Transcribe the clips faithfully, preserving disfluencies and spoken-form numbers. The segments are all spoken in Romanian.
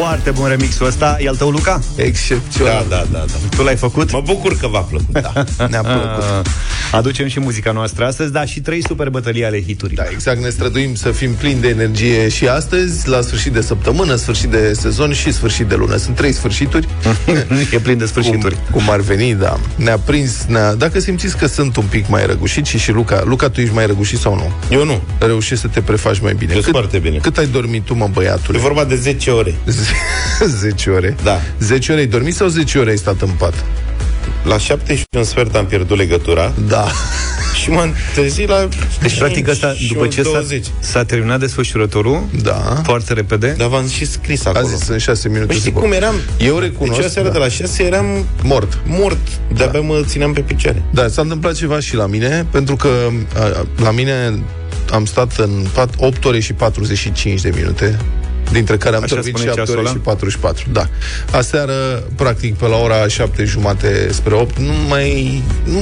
Foarte bun remixul ăsta. E al tău, Luca? Excepțional. Da, da, da, da. Tu l-ai făcut? Mă bucur că v-a plăcut, da. Ne-a plăcut. Aducem și muzica noastră astăzi, dar și trei super bătălii ale hiturilor. Da, exact. Ne străduim să fim plini de energie și astăzi, la sfârșit de săptămână, sfârșit de sezon și sfârșit de lună. Sunt trei sfârșituri. E plin de sfârșituri. Cum, cum ar veni, da. Ne-a prins. Ne-a... Dacă simțiți că sunt un pic mai răgușit și și Luca, Luca, tu ești mai răgușit sau nu? Eu nu. Reușești să te prefaci mai bine. Cât, foarte bine. Cât ai dormit tu, mă, băiatule? E vorba de zece ore. zece ore? Da. zece ore ai dormit sau zece ore ai stat în pat? La șapte și un sfert am pierdut legătura. Da. Și m-am trezit la... Deci, practic, asta, după ce s-a, s-a terminat desfășurătorul, da, foarte repede... Dar v-am și scris acolo. Azi sunt șase minute. Păi știi cum eram? Eu recunosc. Deci, o seară, da, de la șase eram... Mort. Mort. De-abia, da, mă țineam pe picioare. Da, s-a întâmplat ceva și la mine, pentru că a, la mine am stat în pat opt ore și patruzeci și cinci de minute... dintre care am dormit șapte ore și patruzeci și patru. Da. Aseară, practic, pe la ora șapte jumate spre opt, nu mai nu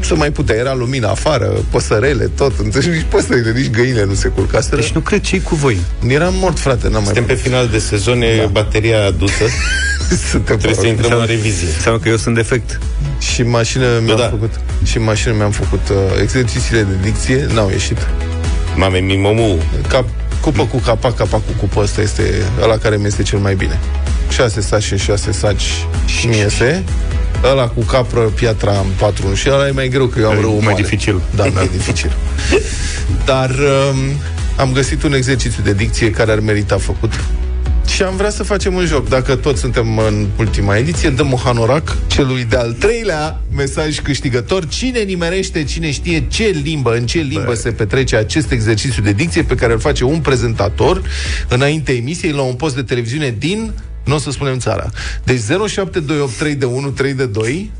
se mai putea. Era lumina afară, păsărele, tot. Nici păsările, nici găinile nu se culcaseră. Deci nu cred ce-i cu voi. Eram mort, frate, n-am mai. Suntem pe final de sezon, e, da, bateria adusă. Trebuie să intrăm în revizie. Sau că eu sunt defect. Și mașină mi-am da. făcut. Și mașină mi-am făcut uh, exercițiile de dicție, n-au ieșit. Mame mi momu, cap cupă cu capac, capac cu cupă, ăsta este ăla care mi este cel mai bine. Șase saci, șase saci și miese. Ăla cu capră, piatra în patru și ăla e mai greu, că eu am rău mai mare. Dificil. Da, mai dificil. Dar um, am găsit un exercițiu de dicție care ar merita făcut. Și am vrea să facem un joc. Dacă toți suntem în ultima ediție, dăm un hanorac celui de-al treilea mesaj câștigător. Cine nimerește, cine știe ce limbă, în ce limbă Bă. se petrece acest exercițiu de dicție pe care îl face un prezentator înainte emisiei la un post de televiziune din, nu o să spunem țara. Deci zero șapte doi opt trei unu trei doi.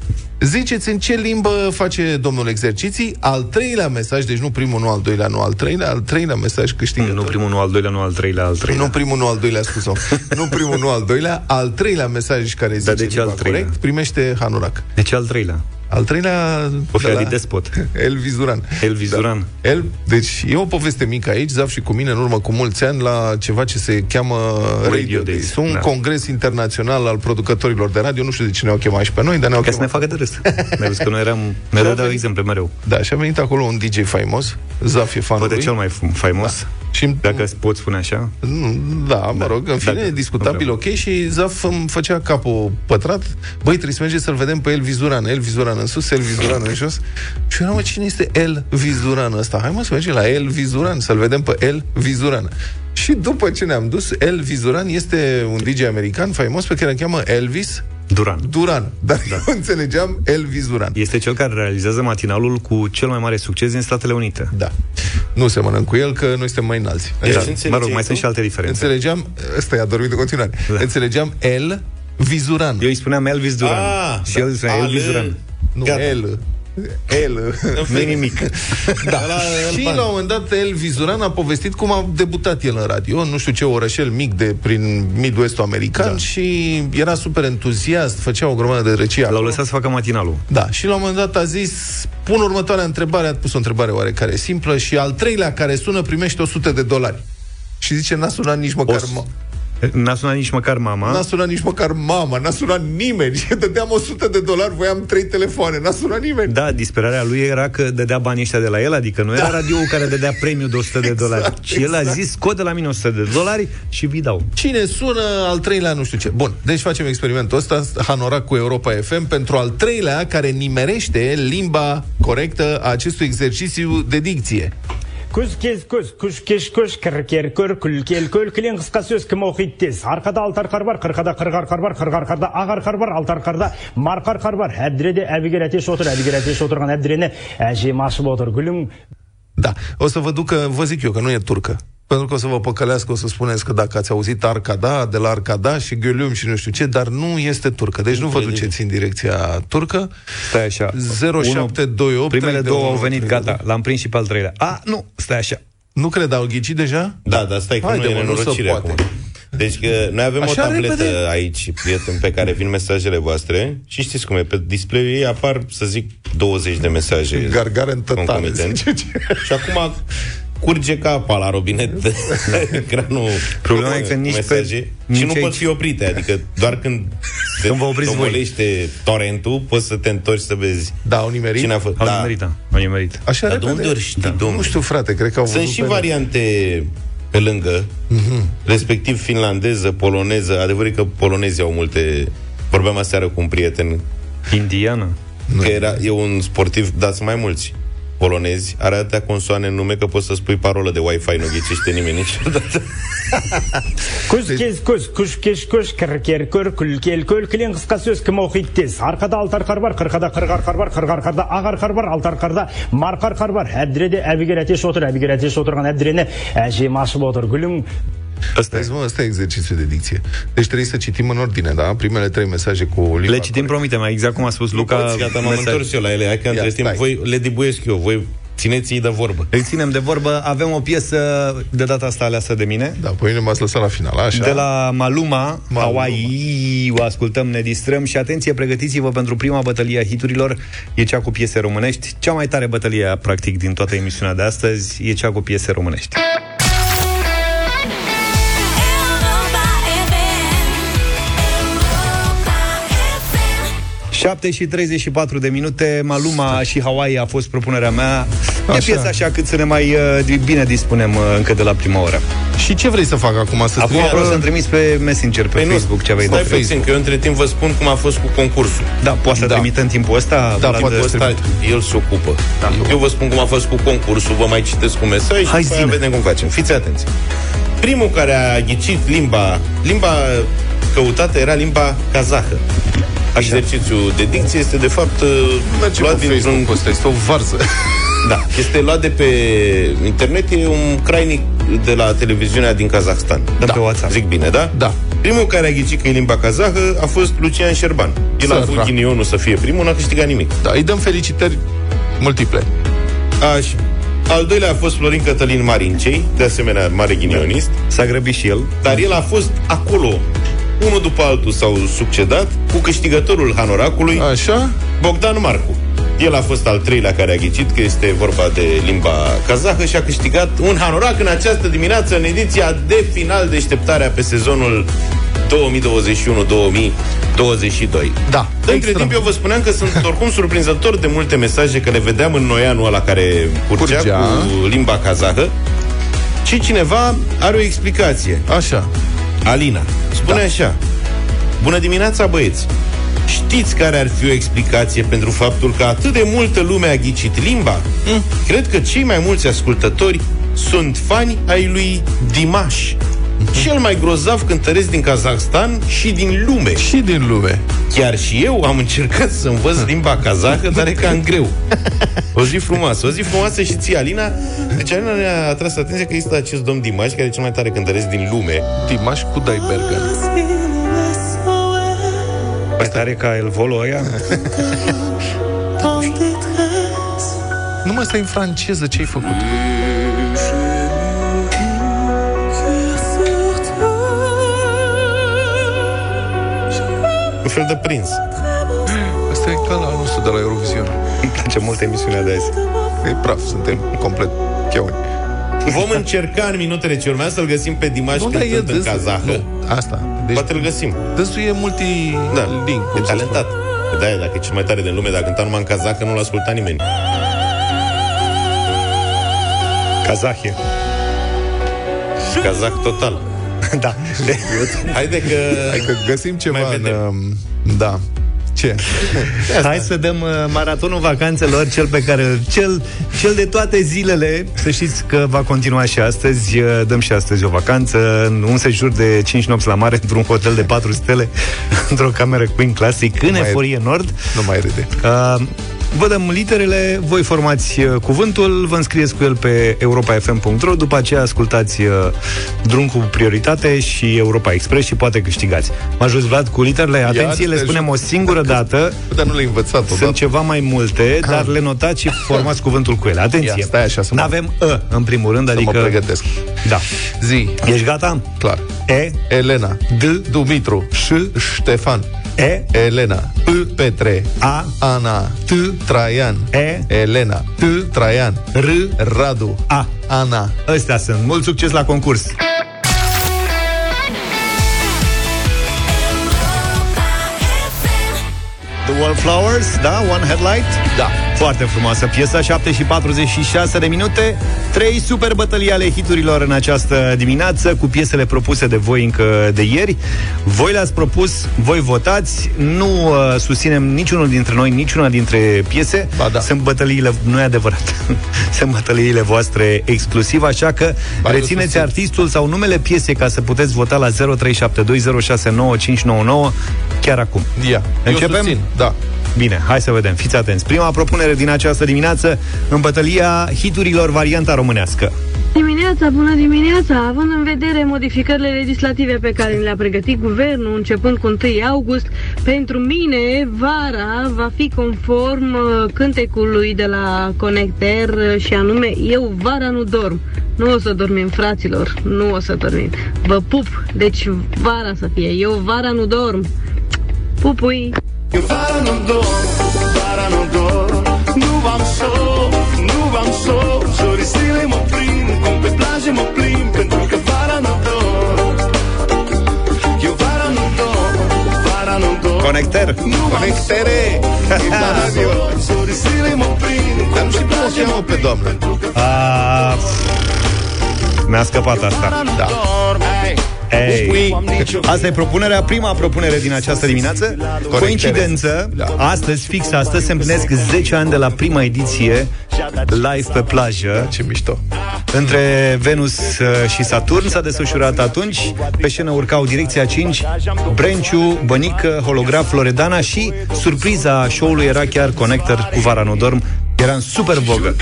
Ziceți în ce limbă face domnul exerciții. Al treilea mesaj, deci nu primul, nu al doilea, nu al treilea, al treilea mesaj câștigător. Nu primul, nu al doilea, nu al treilea, al treilea. Nu primul, nu al doilea, scuze-o. Nu primul, nu al doilea, al treilea mesaj care zice, da, deci al treilea, corect, primește hanurac. Deci al treilea. Al treilea... O fi de despot. Elvis Duran. Elvis Duran. Da. El... Deci e o poveste mică aici, Zaf și cu mine, în urmă cu mulți ani, la ceva ce se cheamă Radio Days. Un da. congres internațional al producătorilor de radio. Nu știu de ce ne-au chemat și pe noi, dar ne-au Ca chemat. Ca să ne facă de râs. Mi-a zis că noi eram... Mi-a dat exemple mereu. Da, și a venit acolo un D J faimos. Zaf e fanul lui. Poate cel mai faimos. Da. Și dacă îți pot spune așa? Da, mă da. rog, în fine, dacă, discutabil, ok. Și Zaf îmi făcea capul pătrat. Băi, trebuie să mergem să-l vedem pe Elvis Duran. Elvis Duran în sus, Elvis Duran în jos. Și eu eram, mă, cine este Elvis Duran ăsta? Hai, mă, să mergem la Elvis Duran, să-l vedem pe Elvis Duran. Și după ce ne-am dus, Elvis Duran este un D J american faimos pe care îl cheamă Elvis Duran. Duran, dar da. eu înțelegeam Elvis Duran. Este cel care realizează matinalul cu cel mai mare succes din Statele Unite. Da. Nu semănăm cu el, că noi suntem mai înalți. Exact. Mă rog, mai tu? sunt și alte diferențe. Înțelegeam, ăsta i-a dormit în continuare. Da. Înțelegeam Elvis Duran. Eu îi spuneam Elvis Duran. Ah, și da. el spunea Elvis Duran. Nu, Gata. El... El, nu nimic. Da. Și la un moment dat Elvis Duran a povestit cum a debutat el în radio, nu știu ce orășel mic de prin Midwest-ul american, da. și era super entuziast, făcea o grămadă de răcie. L-au lăsat să facă matinalul. Da, și la un moment dat a zis, pun următoarea întrebare, a pus o întrebare oarecare simplă și al treilea care sună primește o sută de dolari. Și zice, n-a sunat nici măcar o... N-a sunat nici măcar mama. N-a sunat nici măcar mama, n-a sunat nimeni. Și dădeam o sută de dolari, voiam trei telefoane. N-a sunat nimeni. Da, disperarea lui era că dădea banii ăștia de la el. Adică nu da. era radio care dădea premiu de o sută de dolari. Exact, și exact. el a zis, scot de la mine o sută de dolari și vi dau. Cine sună al treilea nu știu ce. Bun, deci facem experimentul ăsta, hanorac cu Europa F M, pentru al treilea care nimerește limba corectă a acestui exercițiu de dicție. Kuz kez kuz, kuş keş kuş, kır ker kör, kül kel köl, külün kıska söz kime okuyup tez. Arkada altar kar var, kırkada kırgar kar var, kırgar karda agar kar var, altar karda markar kar var. Hebdirede ebigir ateş otur, ebigir ateş oturgan hebdirene ejim aşıp otur, gülüm. Da, o să vă duc, vă zic eu că nu e turcă. Pentru că o să vă păcălească, o să spuneți că dacă ați auzit Arcada, de la Arcada și Gheulum și nu știu ce, dar nu este turcă. Deci nu vă duceți în direcția turcă. Stai așa. zero șapte doi opt. Primele două au venit, gata. L-am prins și pe al treilea. A, nu, stai așa. Nu cred, au ghicit deja? Da, dar stai că Haide, nu e nenorocire acum. Deci că noi avem așa o tabletă repede? aici, prieten, pe care vin mesajele voastre și știți cum e, pe display-ul ei apar, să zic, douăzeci de mesaje. Gargare în tătare. Și acum... curge ca apa la robinet ecranul. Problema e că nici mesaje pe, și nici nu pot fi oprite, adică doar când când vă opriți voi torentul, poți să te întorci să vezi. Da, au nimerit. Cine a fost? Au da. nimerit, da. Au nimerit. Așa da, repede. Unde știi, da. Nu știu, frate, cred că au văzut. Sunt și variante pe lângă, mm-hmm. respectiv finlandeză, poloneză. Adevărul e că polonezii au multe. Vorbeam aseară cu un prieten. Indiană. Că era, e un sportiv, dar sunt mai mulți polonezi, are atâtea consoane în nume că poți să spui parolă de Wi-Fi, nu ghicește nimeni niciodată. Asta e, asta e exercițiu de dicție. Deci trebuie să citim în ordine, da? Primele trei mesaje cu limba. Le citim, corect. Promite, mai exact cum a spus Luca. Poți, gata, m-am întors eu la ele. Hai că între timp voi le dibuiesc eu, voi țineți-i de vorbă. Îi ținem de vorbă. Avem o piesă de data asta aleasă de mine. Da, păi nu m-ați lăsat la final, așa. De la Maluma, Hawaii. O ascultăm, ne distrăm și atenție, pregătiți-vă pentru prima bătălie a hiturilor. E cea cu piese românești. Cea mai tare bătălie, practic, din toată emisiunea de astăzi e cea cu piese românești. șapte și treizeci și patru de minute, Maluma și Hawaii a fost propunerea mea. E piesa așa cât să ne mai uh, bine dispunem uh, încă de la prima oră. Și ce vrei să fac acum? Să acum vreau să-mi trimis pe Messenger, pe păi Facebook, ce aveai de Facebook. Puțin, că eu între timp vă spun cum a fost cu concursul. Da, poate să da. trimite în timpul ăsta. Da, poate ăsta, el se ocupă. Da. Eu vă spun cum a fost cu concursul, vă mai citesc un mesaj. Hai și vedem cum facem. Fiți atenți. Primul care a ghicit limba, limba căutată era limba kazahă. Exercițiul de dicție este de fapt Merge luat dintr-un... Este o varză. Da, este luat de pe internet, e un crainic de la televiziunea din Kazahstan. Da, da. Pe WhatsApp. Zic bine, da? Da. Primul care a ghicit că e limba kazahă a fost Lucian Șerban. El Săra. a avut ghinionul să fie primul, n-a câștigat nimic. Da, îi dăm felicitări multiple. Așa. Al doilea a fost Florin Cătălin Marincei, de asemenea mare ghinionist. S-a grăbit și el. Dar el a fost acolo. Unul după altul s-au succedat cu câștigătorul hanoracului, așa? Bogdan Marcu. El a fost al treilea care a ghicit că este vorba de limba kazahă și a câștigat un hanorac în această dimineață, în ediția de final de deșteptarea pe sezonul două mii douăzeci și unu două mii douăzeci și doi. Da. Între extra. timp eu vă spuneam că sunt oricum surprinzător de multe mesaje că le vedeam în noi anul ăla care curgea, curgea cu limba kazahă. Și cineva are o explicație. Așa. Alina spune da. așa: bună dimineața, băieți! Știți care ar fi o explicație pentru faptul că atât de multă lume a ghicit limba? Mm. Cred că cei mai mulți ascultători sunt fani ai lui Dimash, mm-hmm. cel mai grozav cântăresc din Kazahstan și din lume. Și din lume. Chiar și eu am încercat să învăț limba kazahă, dar e cam greu. O zi frumoasă, o zi frumoasă și ție, Alina. Deci Alina ne-a atras atenția că există acest domn Dimash, care e cel mai tare cântăresc din lume. Dimash Kudaibergen. Mai tare ca El Volo aia? Nu mă, stai în franceză, ce-ai făcut? Un fel de prins. Asta e ca la nostru de la Eurovision. Îmi place mult emisiunea de azi. E praf, suntem complet cheuni. Vom încerca în minutele ce urmează să-l găsim pe Dimash cântând în kazahă. Asta. Deci, poate îl găsim. Dânsul e multilingv. Da. E talentat. Da, dacă e cel mai tare din lume, dacă cânta numai în kazahă, nu l-a ascultat nimeni. Kazahie. Kazah total. Da. Haide că... Hai că găsim ceva în... Da. Ce? Hai să dăm maratonul vacanțelor, cel pe care cel, cel de toate zilele. Să știți că va continua și astăzi. Dăm și astăzi o vacanță, un sejur de cinci nopți la mare, într-un hotel de patru stele, într-o cameră Queen Classic, în Eforie Nord. Nu mai râde. uh, Vă dăm literele, voi formați cuvântul, vă înscrieți cu el pe europa f m punct r o, după aceea ascultați Drum cu prioritate și Europa Express și poate câștigați. M-a ajuns Vlad cu literele, atenție, le spunem o singură dată, dar nu le-ai învățat odată. Sunt ceva mai multe, dar le notați și formați cuvântul cu ele. Atenție, n-avem ă în primul rând, adică... Să mă pregătesc. Da. Zi. Ești gata? Clar. E. Elena. D. Dumitru. Ș. Ștefan. E. Elena. P. Petre. A. Ana. T. Traian. E. Elena. T. Traian. R. Radu. A. Ana. Ăstea sunt. Mult succes la concurs! The Wallflowers, da? One Headlight? Da. Foarte frumoasă piesă, șapte și patruzeci și șase de minute. Trei super bătălii ale hiturilor în această dimineață, cu piesele propuse de voi încă de ieri. Voi le-ați propus, voi votați. Nu uh, susținem niciunul dintre noi, niciuna dintre piese. Ba, da. Sunt bătăliile, nu e adevărat. Sunt bătăliile voastre exclusiv, așa că ba, rețineți artistul sau numele piesei ca să puteți vota la zero trei șapte doi zero șase nouă cinci nouă nouă chiar acum. Yeah. Începem? Da. Bine, hai să vedem, fiți atenți. Prima propunere din această dimineață în bătălia hiturilor varianta românească. Dimineața, bună dimineața! Având în vedere modificările legislative pe care le-a pregătit guvernul începând cu întâi august, pentru mine vara va fi conform cântecului de la Conecter și anume eu vara nu dorm. Nu o să dormim, fraților, nu o să dormim. Vă pup, deci vara să fie. Eu vara nu dorm. Pupui! Eu vara nu dorm, vara nu dorm, nu v-am sop, nu v-am sop. Zorisile mă prind, cum pe plaje mă plimb, pentru că vara nu dorm. Eu vara nu dorm, vara nu dorm. Conecter, nu Conectere. Zorisile mă prind, cum pe plaje mă plimb, pentru că vara nu dorm. Mi-a scăpat asta. Da. Ei, asta e propunerea, prima propunere din această dimineață. Coincidență, astăzi, fix astăzi, se împlinesc zece ani de la prima ediție Live pe plajă. Ce mișto! Între Venus și Saturn s-a desfășurat atunci. Pe scenă urcau Direcția cinci, Branciu, Bănică, Holograf, Floredana și surpriza show-ului era chiar Conecter cu Vara nu dorm. Era în super vogă.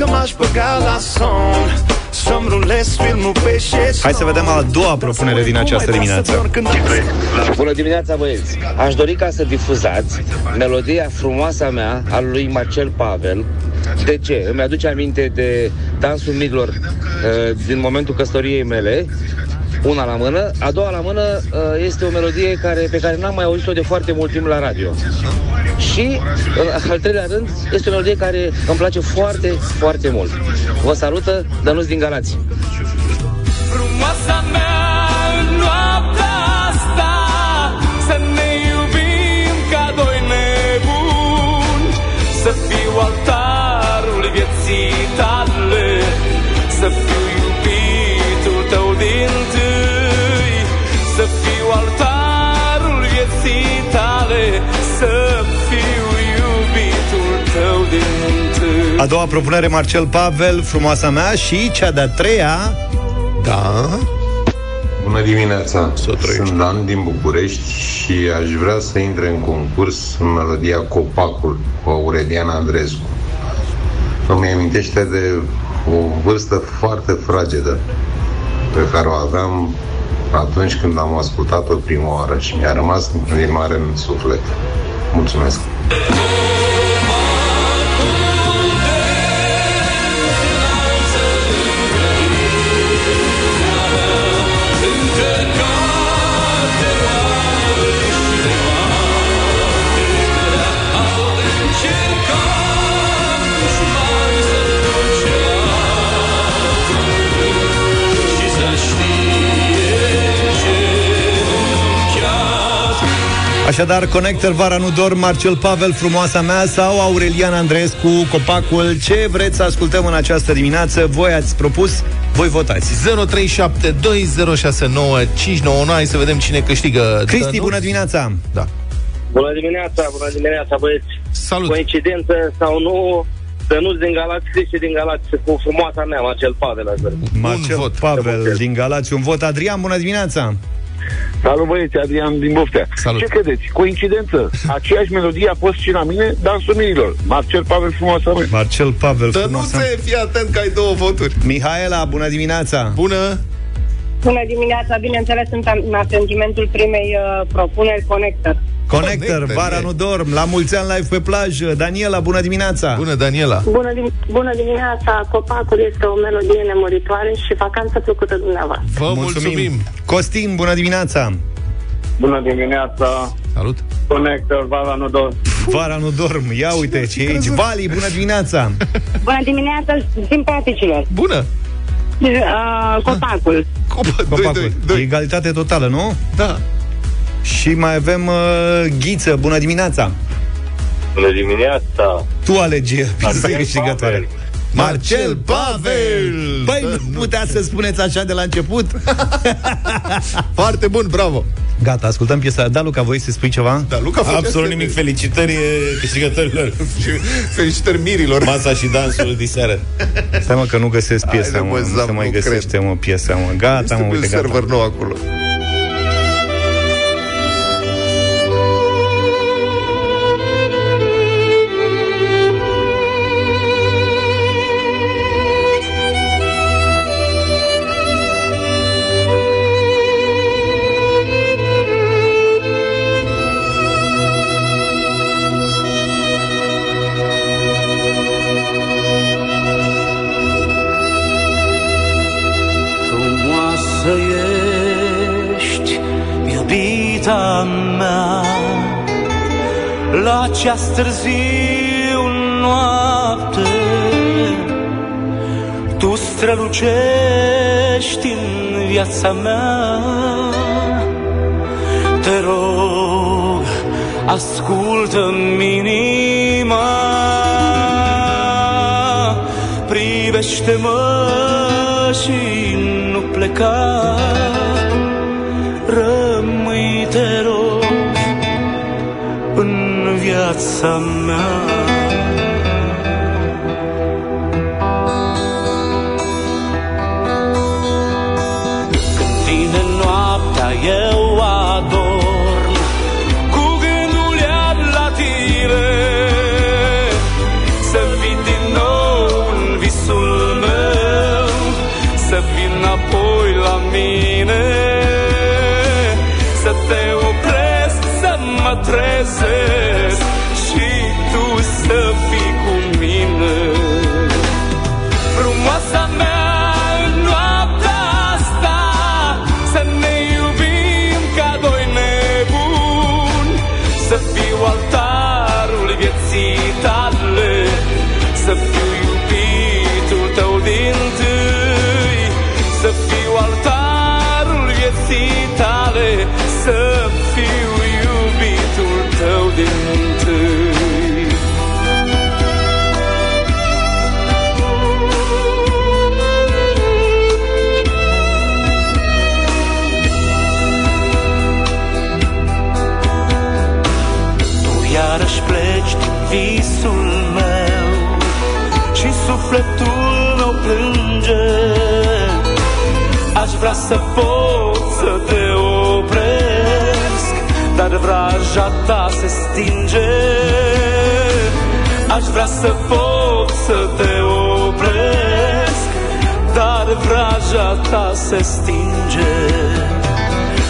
Hai să vedem a doua propunere din această dimineață. Bună dimineața, băieți! Aș dori ca să difuzați melodia frumoasă a mea, a lui Marcel Pavel. De ce? Îmi aduce aminte de dansul miglor uh, din momentul căsătoriei mele. Una la mână. A doua la mână uh, este o melodie care, pe care n-am mai auzit-o de foarte mult timp la radio. Și, în al treilea rând, este o melodie care îmi place foarte, foarte mult. Vă salută Danus din Galați. Frumoasa mea în noaptea asta, să ne iubim ca doi nebuni, să fiu altarul vieții tale, să fiu iubitul tău din tâi, să fiu altarul vieții tale, să fiu iubitul tău din tâi. A doua propunere, Marcel Pavel, frumoasa mea. Și cea de-a treia, da. Bună dimineața, sunt Dan din București și aș vrea să intre în concurs în melodia Copacul cu Aurelian Andrescu. Îmi amintește de o vârstă foarte fragedă pe care o aveam atunci când am ascultat-o prima oară și mi-a rămas în continuare în suflet. Mulțumesc! Așadar, Conecter, Vara nu dorm, Marcel Pavel, frumoasa mea sau Aurelian Andrescu, Copacul. Ce vreți să ascultăm în această dimineață? Voi ați propus, voi votați. zero trei șapte doi zero șase nouă cinci nouă nouă. Hai să vedem cine câștigă. Cristi, bună dimineața! Da. Bună dimineața, bună dimineața, băieți! Salut! Coincidență sau nu, Dănuț din Galați, Cristi din Galați cu frumoasa mea, Marcel Pavel. Marcel un vot. Pavel din Galați, un vot. Adrian, bună dimineața! Salut, băieți, Adrian din Boftea. Salut. Ce credeți? Coincidență? Aceeași melodie a fost și la mine, Dansul Mirilor. Marcel Pavel, frumoasă mea. Marcel Pavel, frumoasă mea. Dănuțe, fii atent că ai două voturi. Mihaela, bună dimineața. Bună. Bună dimineața, bineînțeles, sunt la sentimentul primei uh, propuneri, Conecter. Conecter, Vara nu dorm, la mulți ani live pe plajă. Daniela, bună dimineața. Bună, Daniela. Bună, dim- bună dimineața, Copacul este o melodie nemuritoare și vacanță plăcută dumneavoastră. Vă mulțumim. mulțumim. Costin, bună dimineața. Bună dimineața. Salut! Conecter, vara nu dorm. Vara nu dorm, ia uite ce e aici. Vali, bună dimineața! Bună dimineața, simpaticilor! Bună! Uh, copacul. Copa, copacul. Doi, doi, doi. Egalitate totală, nu? Da. Și mai avem uh, Ghiță, bună dimineața! Bună dimineața! Tu alegi câștigătoare. Marcel Pavel! Băi, putea să spuneți așa de la început? Foarte bun, bravo! Gata, ascultăm piesa. Da, Luca, voi să spui ceva? Da, Luca, absolut nimic. Felicitări câștigătorilor. Felicitări mirilor. Masa și dansul de seară. Stai mă că nu găsesc piesa, mă. Nu se mai găsește, mă, piesa, mă. Gata, mă, uite, gata. Este un server nou acolo. Ce-ați târziu noapte, tu strălucești în viața mea. Te rog, ascultă-mi inima, privește-mă și nu pleca. Rămâi, te rog, viața mea. Tine noaptea eu adorm, cu gândul iar la tine, să fii din nou în visul meu, să vii înapoi la mine, să te opresc, să mă trezesc, să fii cu mine. Frumoasa mea, în noaptea asta să ne iubim ca doi nebuni, să fiu altarul vieții tale, să fiu iubitul tău din-tâi, să fiu altarul vieții tale, să fiu iubitul tău din-tâi. Iarăși pleci din visul meu și sufletul meu plânge. Aș vrea să pot să te opresc, dar vraja ta se stinge. Aș vrea să pot să te opresc, dar vraja ta se stinge.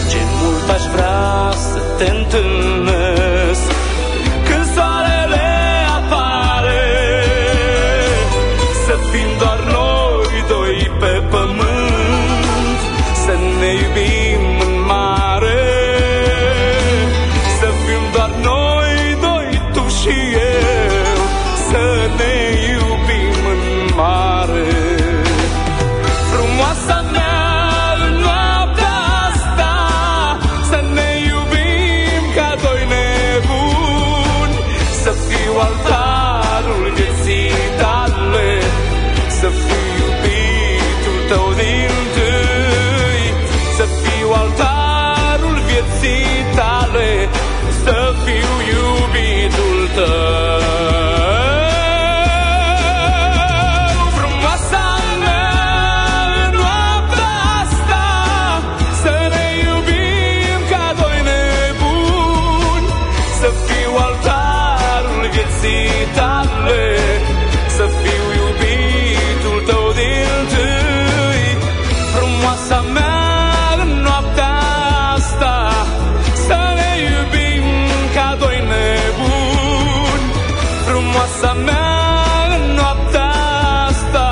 Ce mult aș vrea să te întâlnesc, soarele apare, să fim doar noi doi pe pământ, să ne iubim în mare, să fim doar noi doi, tu și eu, să ne iubim în mare. Frumoasa mea, altarul vieții tale, să fiu iubitul tău din-tâi, să fiu altarul vieții tale, să fiu iubitul tău. Frumoasa mea, noaptea asta să ne iubim ca doi nebuni, să fiu altarul tale, să fiu iubitul tău din-tâi. Frumoasa mea, în noaptea asta să ne iubim ca doi nebuni. Frumoasa mea, în noaptea asta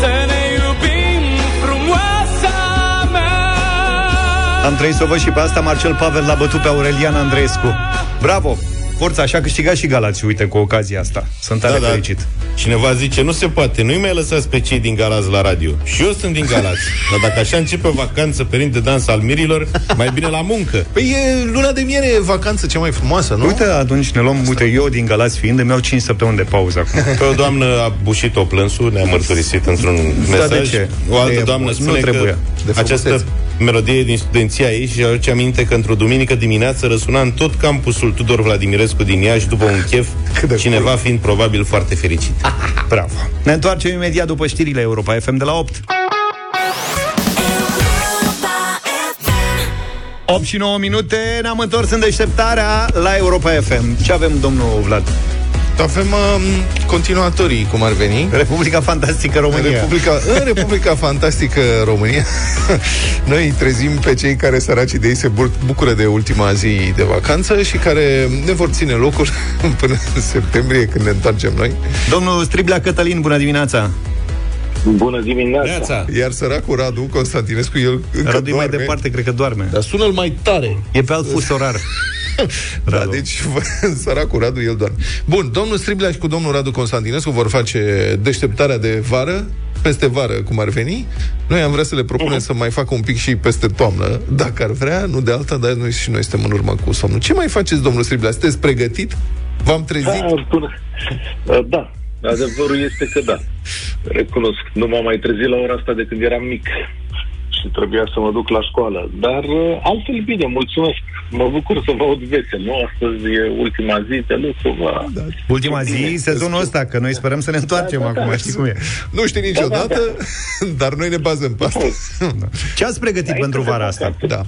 să ne iubim. Frumoasa mea. Am trăit să o văd și pe asta. Marcel Pavel l-a bătut pe Aurelian Andrescu. Bravo! Forța, așa câștiga și Galați, uite, cu ocazia asta. Sunt tare da, fericit. Da. Cineva zice, nu se poate, nu-i mai lăsați pe cei din Galați la radio. Și eu sunt din Galați. Dar dacă așa începe vacanță, perind de dans al mirilor, mai bine la muncă. Păi e luna de miere, e vacanță cea mai frumoasă, nu? Uite, atunci ne luăm, asta. Uite, eu din Galați fiind, îmi iau cinci săptămâni de pauză acum. Pe o doamnă a bușit-o plânsul, ne-a mărturisit într-un da, mesaj. O altă e, doamnă spune că această melodie din studenția ei și aduce aminte că într-o duminică dimineață răsuna în tot campusul Tudor Vladimirescu din Iași după un chef, cineva cool. Fiind probabil foarte fericit. Bravo! Ne întoarcem imediat după știrile Europa F M de la opt. opt și nouă minute, ne-am întors în deșteptarea la Europa F M. Ce avem, domnul Vlad? Avem um, continuatorii, cum ar veni. Republica Fantastică România. Republica, în Republica Fantastică România noi trezim pe cei care, săracii de ei, se bucură de ultima zi de vacanță și care ne vor ține locuri până în septembrie, când ne întoarcem noi. Domnul Striblea Cătălin, bună dimineața! Bună dimineața! Iar săracul Radu Constantinescu, el încă Radu doarme. Mai departe, cred că doarme. Dar sună-l mai tare. E pe alt fus orar. Da, Radu. Deci săracul Radu, el doarme. Bun, domnul Striblea și cu domnul Radu Constantinescu vor face deșteptarea de vară, peste vară, cum ar veni. Noi am vrea să le propunem uh-huh. să mai facă un pic și peste toamnă, dacă ar vrea, nu de alta, dar noi și noi suntem în urmă cu somnul. Ce mai faceți, domnul Striblea? Sunteți pregătit? V-am trezit? Da, da. Adevărul este că da. Recunosc, nu m-am mai trezit la ora asta de când eram mic și trebuia să mă duc la școală. Dar altfel bine, mulțumesc. Mă bucur să vă aud vesel, nu? Astăzi e ultima zi de lucru. Vă... Da. Ultima zi, sezonul ăsta, că noi sperăm să ne întoarcem da, da, acum, da, știi da. Cum e. Nu știi niciodată, da, da, da. Dar noi ne bazăm pe asta. Da. Ce ați pregătit da, pentru vara asta? Da.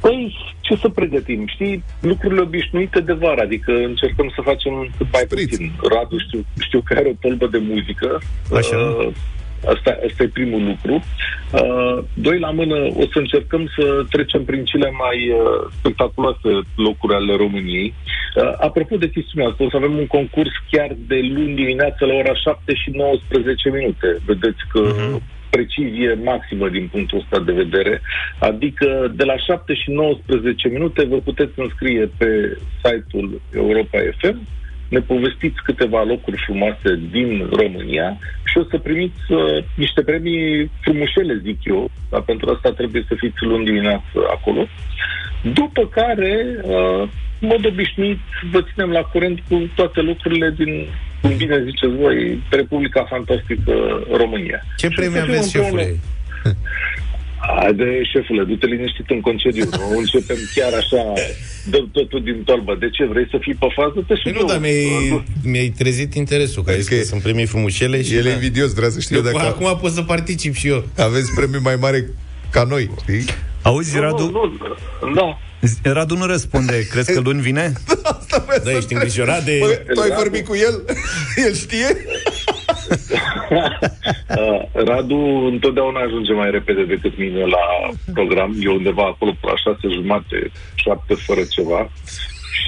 Păi, ce să pregătim? Știi, lucrurile obișnuite de vară, adică încercăm să facem mai puțin. Radu, știu, știu că are o tolbă de muzică. Așa. Uh, asta, asta e primul lucru. Uh, doi la mână, o să încercăm să trecem prin cele mai uh, spectaculoase locuri ale României. Uh, apropo de chestiunea asta, o să avem un concurs chiar de luni dimineață la ora șapte și nouăsprezece minute. Vedeți că... Uh-huh. precizie maximă din punctul ăsta de vedere, adică de la șapte și nouăsprezece minute vă puteți înscrie pe site-ul Europa F M, ne povestiți câteva locuri frumoase din România și o să primiți uh, niște premii frumușele, zic eu, dar pentru asta trebuie să fiți luni dimineață acolo, după care, uh, în mod obișnuit, vă ținem la curent cu toate lucrurile din... Cum bine ziceți voi, Republica Fantastică România. Ce premii aveți, șefule? Haide, șefule, du-te liniștit în concediu. O începem chiar așa, dăm totul din tolbă. De ce? Vrei să fii pe fază? Te și nu, dar mi-ai, mi-ai trezit interesul, că, că sunt premii frumușele și... El e invidios, vreau să știu eu dacă... Acum pot să particip și eu. Aveți premii mai mare ca noi, știi? Auzi, Radu? Nu, nu, nu. Da. Radu nu răspunde. Crezi că luni vine? Da, da, ești îngrijorat de... Bă, tu ai Radu... vorbit cu el? El știe? Radu întotdeauna ajunge mai repede decât mine la program. Eu undeva acolo la șase jumate, șapte fără ceva.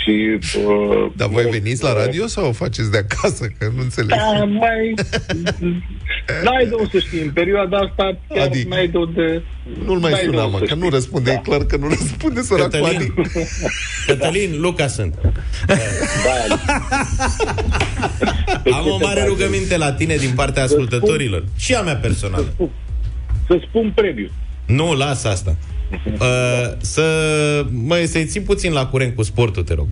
Și, uh, dar voi veniți la radio sau o faceți de acasă? Că nu înțeleg. Da, mai... N-ai de unde să știi. În perioada asta chiar adică, n-ai de unde... Nu-l mai suna, mă, că nu răspunde. Da. E clar că nu răspunde, săracul Adi. Cătălin, Luca sunt. Da. Am o mare rugăminte la tine din partea ascultătorilor. Și a mea personală. Să spun, să spun premiu. Nu, lasă asta. Uh, să, mă, să-i ții puțin la curent cu sportul, te rog.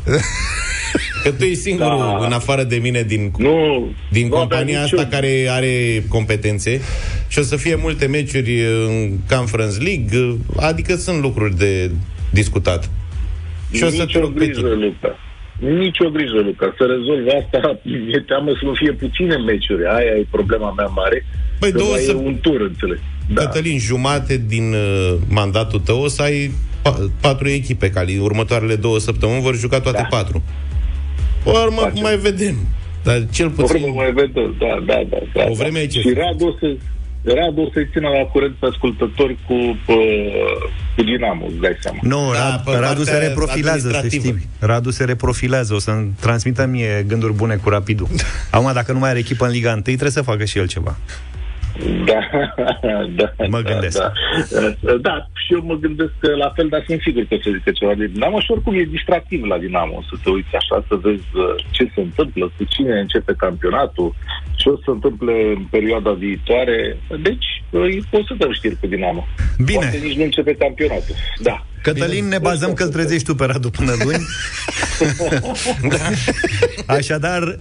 Că tu ești singurul, da. În afară de mine, din, nu, din nu compania asta niciun. Care are competențe. Și o să fie multe meciuri în Conference League. Adică sunt lucruri de discutat. Și o să te rog pe tine. Nici o grijă, Luca. Să rezolvi asta, e teamă să nu fie puține meciuri. Aia e problema mea mare. Păi două să... un tur, înțeleg. Da. Cătălin, jumate din uh, mandatul tău o să ai pa- patru echipe, care următoarele două săptămâni vor juca toate da. patru. Ori mă, mai vedem. Dar cel puțin... O vreme mai vedem, da, da, da. da o vreme da. Și Radu o, să, Radu o să-i țină la curent pe ascultători cu, uh, cu Dinamo, îți dai seama. Nu, da, Radu, Radu se reprofilează, să știi. Radu se reprofilează, o să-mi transmită mie gânduri bune cu Rapidul. Acum, dacă nu mai are echipă în Liga unu, trebuie să facă și el ceva. Da, da. Mă gândesc. Da, da. Da, și eu mă gândesc la fel, dar sunt sigur că se zice ceva de Dinamo și oricum e distractiv la Dinamo să te uiți așa, să vezi ce se întâmplă, cu cine începe campionatul, ce o să întâmple în perioada viitoare. Deci, poți să dăm știri pe Dinamo. Bine. Poate nici nu începe campionatul. Da. Cătălin, bine, ne bazăm că îți trezești tu pe Radu până luni. Așadar,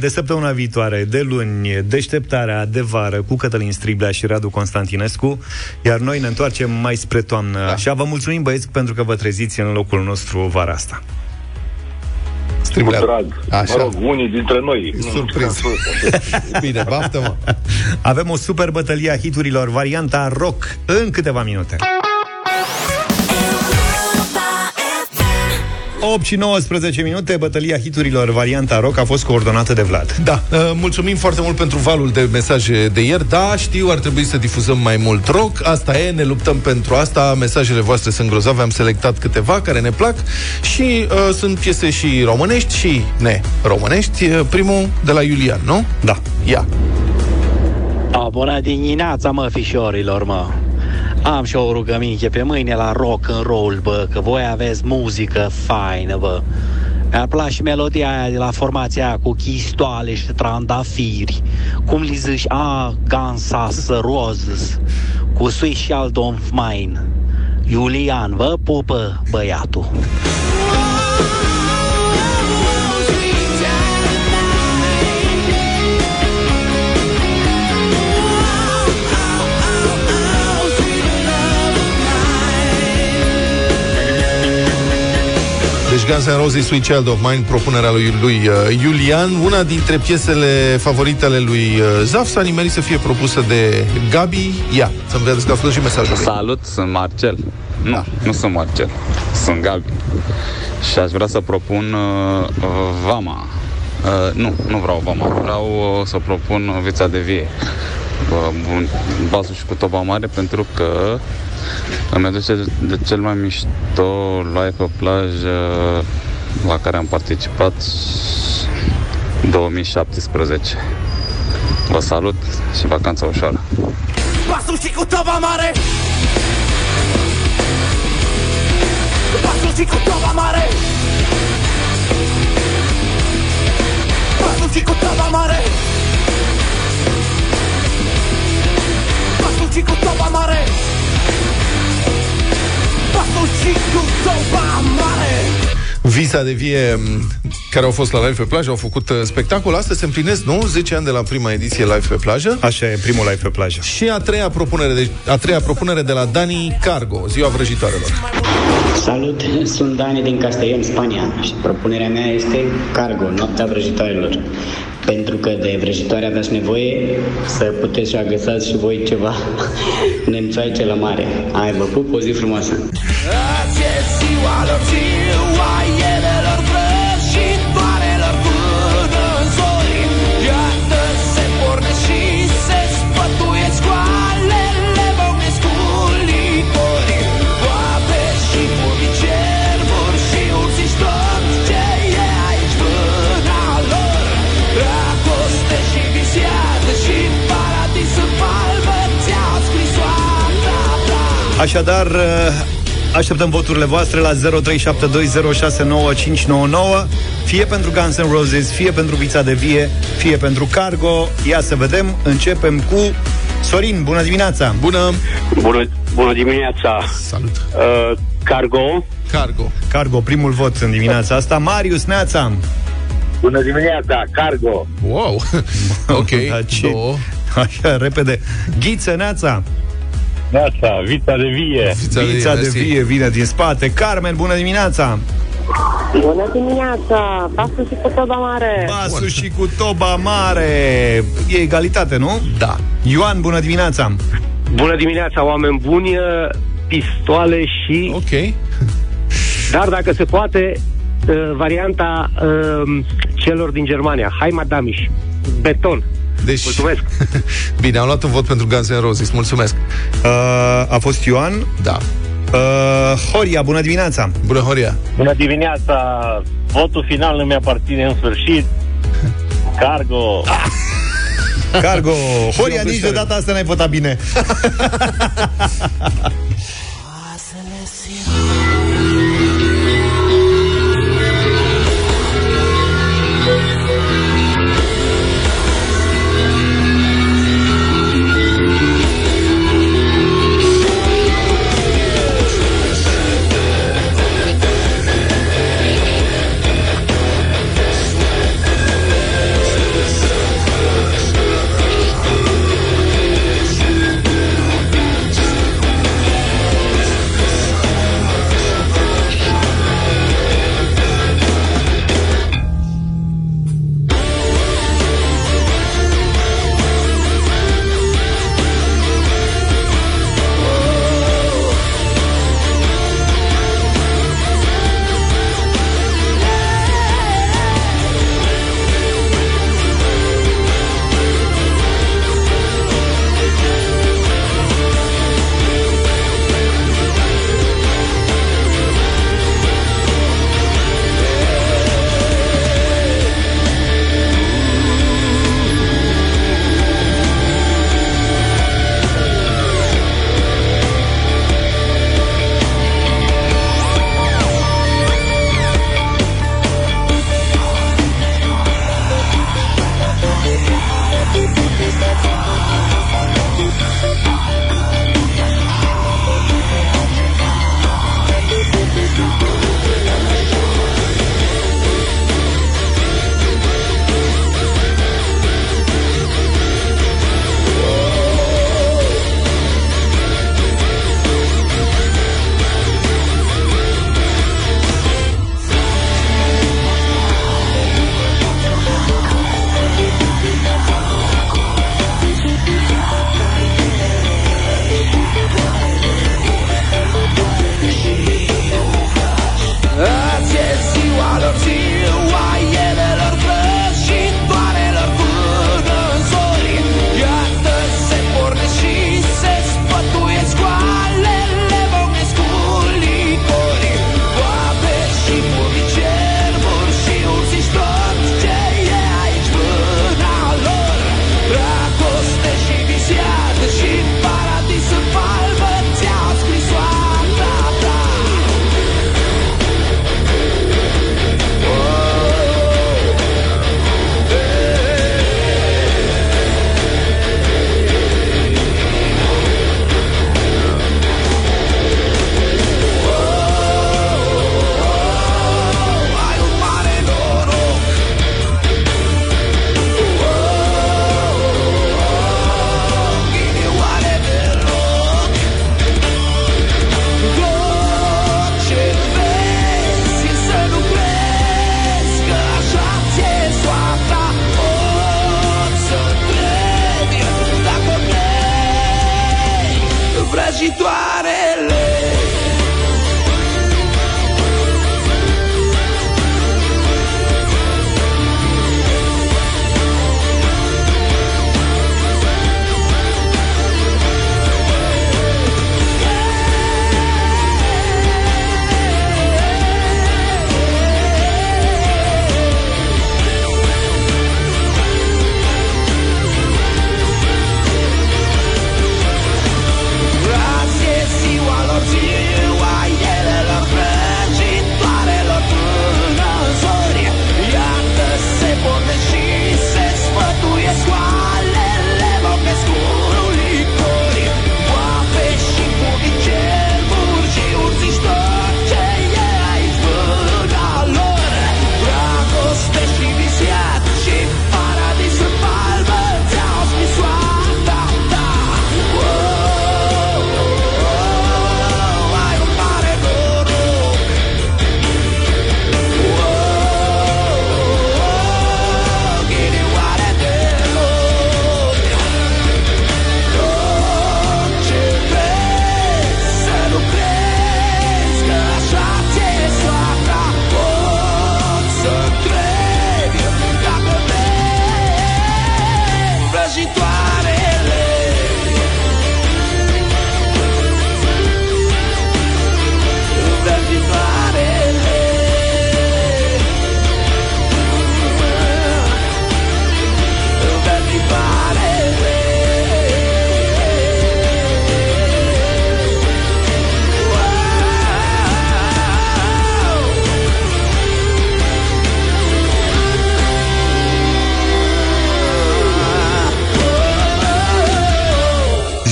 de săptămâna viitoare, de luni, deșteptarea de vară cu Cătălin Striblea și Radu Constantinescu, iar noi ne întoarcem mai spre toamnă. Da. Așa, vă mulțumim, băieți, pentru că vă treziți în locul nostru vara asta. Striblea. Cu drag. Așa. Mă rog, unii dintre noi. Surprins. Bine, baftă-mă. Avem o super bătălie a hiturilor, varianta rock, în câteva minute. opt și nouăsprezece minute, bătălia hiturilor varianta rock a fost coordonată de Vlad. Da, mulțumim foarte mult pentru valul de mesaje de ieri. Da, știu, ar trebui să difuzăm mai mult rock. Asta e, ne luptăm pentru asta. Mesajele voastre sunt grozave, am selectat câteva care ne plac. Și uh, sunt piese și românești și neromânești. Primul de la Iulian, nu? Da. Ia. A, bună dimineața, mă, fișorilor, mă. Am și o rugăminte pe mâine la rock and roll, bă, că voi aveți muzică faină, bă. Mi-ar place și melodia aia de la formația aia cu chistoale și trandafiri. Cum li zici? A, Guns N' Roses, cu Swiss Child of Mine. Iulian, vă pupă băiatul. Deci Guns N' Roses, Sweet Child of Mine, propunerea lui, lui uh, Iulian, una dintre piesele favorite ale lui uh, Zaf, s-a nimerit să fie propusă de Gabi. Ia, să-mi vedeți că a fost și mesajul. Salut, sunt Marcel. Nu, da. nu sunt Marcel, sunt Gabi. Și aș vrea să propun uh, Vama. Uh, nu, nu vreau Vama, vreau uh, să propun Vița de Vie. Bun, basul și cu toba mare, pentru că îmi aduce de cel mai mișto live pe plajă la care am participat două mii șaptesprezece. Vă salut și vacanța ușoară. Basul și cu toba mare. Basul și cu toba mare. Basul și cu toba mare. Pasul și cu toba mare. Pasul și cu toba mare. Visa de Vie, care au fost la Live pe plajă, au făcut spectacol. Astăzi se împlinesc, nu? zece ani de la prima ediție Live pe plajă. Așa e, primul Live pe plajă. Și a treia propunere, deci a treia propunere de la Dani Cargo, ziua vrăjitoarelor. Salut, sunt Dani din Castellón, Spania, și propunerea mea este Cargo, noaptea vrăjitoarelor. Pentru că de vrăjitoare aveați nevoie să puteți și agăsați și voi ceva nemțoaice la mare. Hai, vă pup, o zi frumoasă! Așadar, așteptăm voturile voastre la zero trei șapte doi zero șase nouă cinci nouă nouă, fie pentru Guns N' Roses, fie pentru Vița de Vie, fie pentru Cargo. Ia să vedem, începem cu Sorin. Bună dimineața! Bună! Bună, bună dimineața! Salut! Uh, Cargo. Cargo. Cargo, primul vot în dimineața asta. Marius, neața! Bună dimineața! Cargo! Wow! Ok, două. Așa, repede. Ghiță, neața! Neața, Vița de Vie. Vița, Vița de, de Vie vine din spate. Carmen, bună dimineața. Bună dimineața. Basul și cu toba mare. Basul Bun. și cu toba mare. E egalitate, nu? Da. Ioan, bună dimineața. Bună dimineața, oameni buni. Pistoale și... Ok. Dar dacă se poate, varianta celor din Germania. Hai, madamiș. Beton. Deci... Mulțumesc. Bine, am luat un vot pentru Guns N' Roses. Mulțumesc. Uh, a fost Ioan? Da. Uh, Horia, bună dimineața. Bună, Horia. Bună dimineața. Votul final nu mi-aparține, în sfârșit. Cargo. Ah. Cargo, Horia, nici de data asta n-ai votat bine.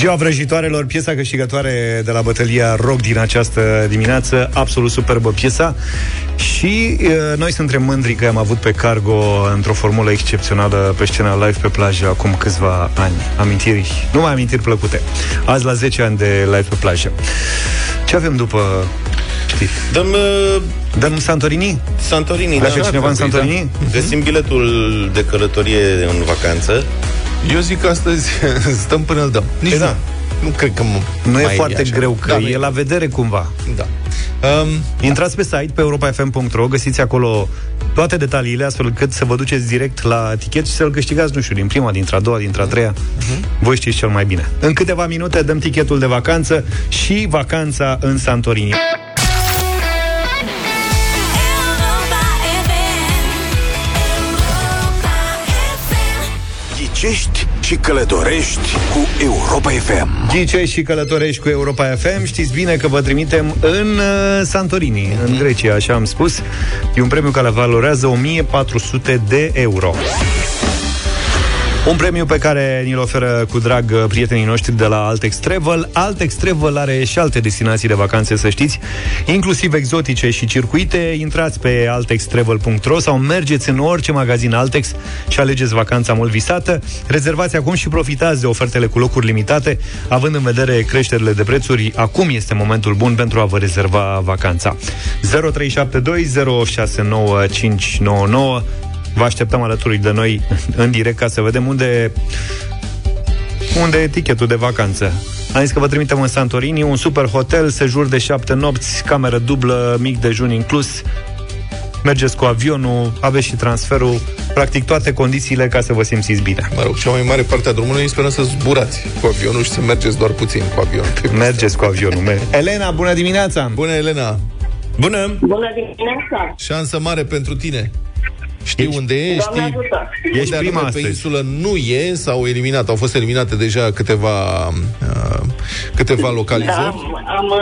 Ziua vrăjitoarelor, piesa câștigătoare de la bătălia Rock din această dimineață. Absolut superbă piesa. Și uh, noi suntem mândri că am avut pe Cargo într-o formulă excepțională pe scena live pe plajă acum câțiva ani. Amintiri, numai amintiri plăcute. Azi la zece ani de live pe plajă. Ce avem după? Dăm, uh, Dăm Santorini? Santorini, da. Dacă cineva în Santorini? Da. Găsim biletul de călătorie în vacanță. Eu zic că astăzi stăm până îl dăm. Nici da. Nu cred că nu e foarte e greu, că da, e la vedere cumva. Da. Um, Intrați pe site, pe europa f m punct r o, găsiți acolo toate detaliile, astfel încât să vă duceți direct la tichet și să-l câștigați, nu știu, din prima, dintre a doua, dintre a treia. Uh-huh. Voi știți cel mai bine. În câteva minute dăm tichetul de vacanță și vacanța în Santorini. Ghicești și călătorești cu Europa F M. Ghicești și călătorești cu Europa F M. Știți bine că vă trimitem în Santorini, mm-hmm. în Grecia, așa am spus. E un premiu care valorează o mie patru sute de euro. Un premiu pe care ni-l oferă cu drag prietenii noștri de la Altex Travel. Altex Travel are și alte destinații de vacanțe, să știți, inclusiv exotice și circuite. Intrați pe altex travel punct r o sau mergeți în orice magazin Altex și alegeți vacanța mult visată. Rezervați acum și profitați de ofertele cu locuri limitate. Având în vedere creșterile de prețuri, acum este momentul bun pentru a vă rezerva vacanța. zero trei șapte doi zero șase nouă cinci nouă nouă. Vă așteptăm alături de noi în direct ca să vedem unde unde e tichetul de vacanță. Am zis că vă trimitem în Santorini, un super hotel, sejur de șapte nopți, cameră dublă, mic dejun inclus. Mergeți cu avionul, aveți și transferul, practic toate condițiile ca să vă simțiți bine. Mă rog, cea mai mare parte a drumului sperăm să zburați cu avionul și să mergeți doar puțin cu avionul. Mergeți cu avionul. Mer- Elena, bună dimineața! Bună, Elena! Bună! Bună dimineața! Șansă mare pentru tine! Știi ești, unde e, știi ești prima pe astăzi. Insulă nu e, s-au eliminat, au fost eliminate deja câteva uh, câteva localizări. Da, am, am,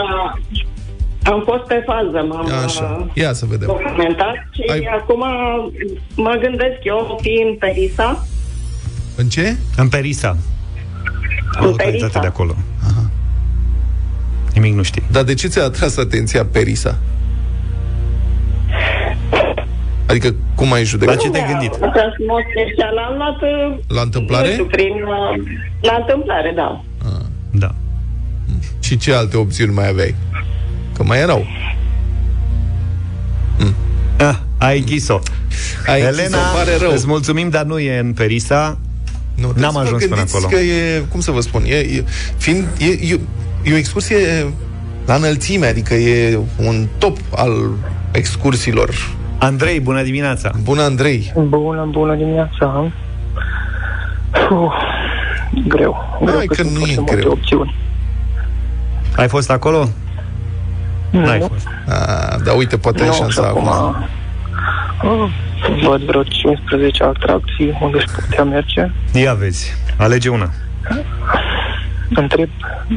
am fost pe fază, m-am Așa. Ia să vedem. documentat și Ai... acum mă gândesc eu fi în Perisa. În ce? În Perisa. În o localitate de acolo. Aha. Nimic nu știi. Dar de ce ți-a atras atenția Perisa? Adică, cum ai judecat? La ce te-ai gândit? L-am luat... La întâmplare? Nu știu, prin, la întâmplare, da. Ah, da. Și ce alte opțiuni mai aveai? Că mai erau. Mm. Ah, ai închis-o. Ai Elena, pare rău. Îți mulțumim, dar nu e în Perisa. Nu, N-am ajuns până acolo. Că e, cum să vă spun, e, e, fiind, e, e, e o excursie la înălțime, adică e un top al excursiilor. Andrei, bună dimineața! Bună, Andrei! Bună, bună dimineața! Uf, greu. greu Hai că, că nu e greu. Opțiuni. Ai fost acolo? Nu. N-ai fost. A, dar uite, poate ai șansa acum. A... Văd vreo cincisprezece atracții unde își putea merge. Ia vezi, alege una. Întreb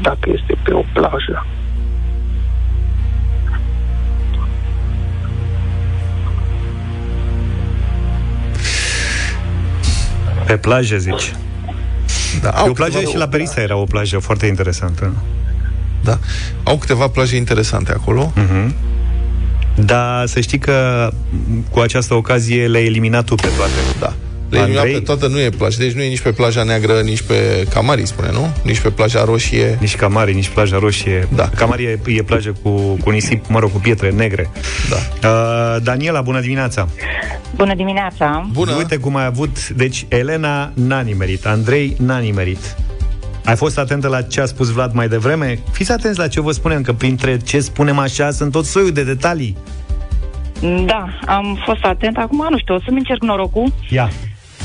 dacă este pe o plajă. Pe plajă, zici. Da, au o plajă și la Perisa era o plajă foarte interesantă. Da. Au câteva plaje interesante acolo. Uh-huh. Dar să știi că cu această ocazie le-ai eliminat tu pe toate. Da. Le-ai eliminat pe toate, nu e plajă. Deci nu e nici pe plaja neagră, nici pe Camari, spune, nu? Nici pe plaja roșie. Nici Camari, nici plaja roșie. Da. Camari e, e plajă cu, cu nisip, mă rog, cu pietre negre. Da. Uh, Daniela, bună dimineața! Bună dimineața! Bună! Uite cum ai avut, deci Elena n-a nimerit, Andrei n-a nimerit. Ai fost atentă la ce a spus Vlad mai devreme? Fiți atenți la ce vă spunem, că printre ce spunem așa sunt tot soiul de detalii. Da, am fost atent. Acum nu știu, o să-mi încerc norocul. Ia.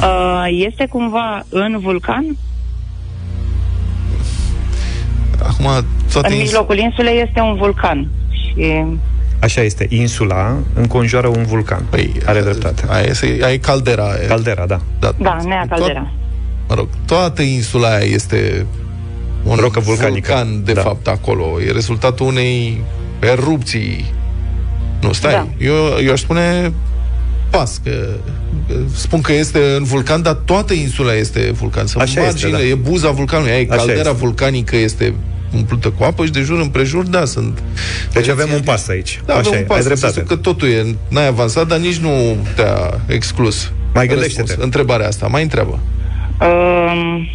Uh, este cumva în vulcan? Acum toate în mijlocul ins- insulei este un vulcan și... Așa este, insula înconjoară un vulcan. Păi, are dreptate. Aia e caldera. Caldera, da. Da, da nea caldera. To- mă rog, toată insula aia este un rocă vulcanică. Vulcan, de da. fapt, acolo. E rezultatul unei erupții. Nu, stai. Da. Eu, eu aș spune pas, că spun că este în vulcan, dar toată insula este vulcan. Să așa margine, este, da. E buza vulcanului, aia e caldera este. Vulcanică, este umplută cu apă și de jur împrejur, da, sunt... Deci avem un pas aici. Da, avem un pas, pentru că totul e, n-ai avansat, dar nici nu te-a exclus. Mai gândește-te. Întrebarea asta, mai întreabă. Um,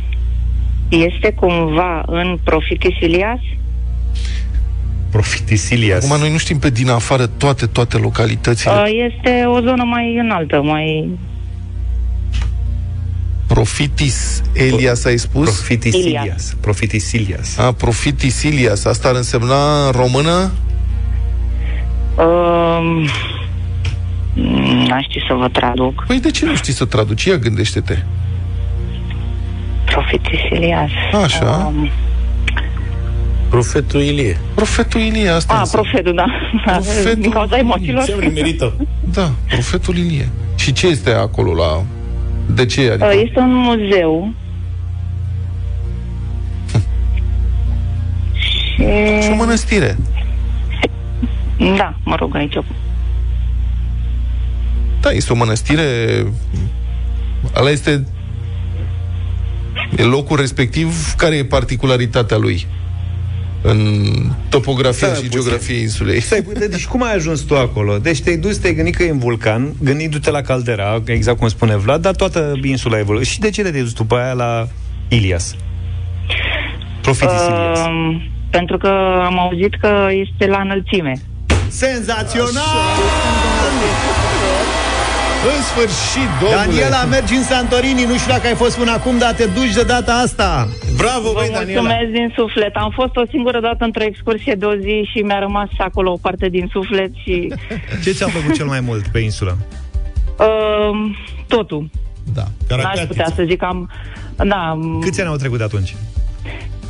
este cumva în Profitis Ilias? Profitis Ilias. Acum noi nu știm pe din afară toate, toate localitățile. Uh, este o zonă mai înaltă, mai... Profitis Ilias ai spus? Profitis Ilias. Profitis Ilias. Ah, Profitis Ilias. Asta ar însemna română? Um, nu știu să vă traduc. Păi de ce nu știi să traduci? Ia gândește-te. Profitis Ilias. Așa. Um, Profetul Ilie. Profetul Ilie, asta. Ah, profetul, da. Profetul... Din cauza emoțiilor. Da, Profetul Ilie. Și ce este acolo la... De ce? Adică? Este un muzeu. Și... și o mănăstire. Da, mă rog, aici. Da, este o mănăstire. Ala este locul respectiv. Care e particularitatea lui în topografie și geografie insulei? Deci cum ai ajuns tu acolo? Deci te-ai dus, te-ai gândit că e în vulcan, gândindu-te la caldera, exact cum spune Vlad, dar toată insula e... Și de ce te-ai dus după aia la Ilias? Profitis uh, Ilias. Pentru că am auzit că este la înălțime. Senzațional! În sfârșit, domnule! Daniela, mergi în Santorini, nu știu dacă ai fost până acum, dar te duci de data asta! Bravo, băi, Daniela! Vă mulțumesc din suflet! Am fost o singură dată într-o excursie de o zi și mi-a rămas acolo o parte din suflet și... Ce ți-a plăcut cel mai mult pe insulă? Uh, totul. Da. N-aș putea să zic, am... Da. Câți ani au trecut de atunci?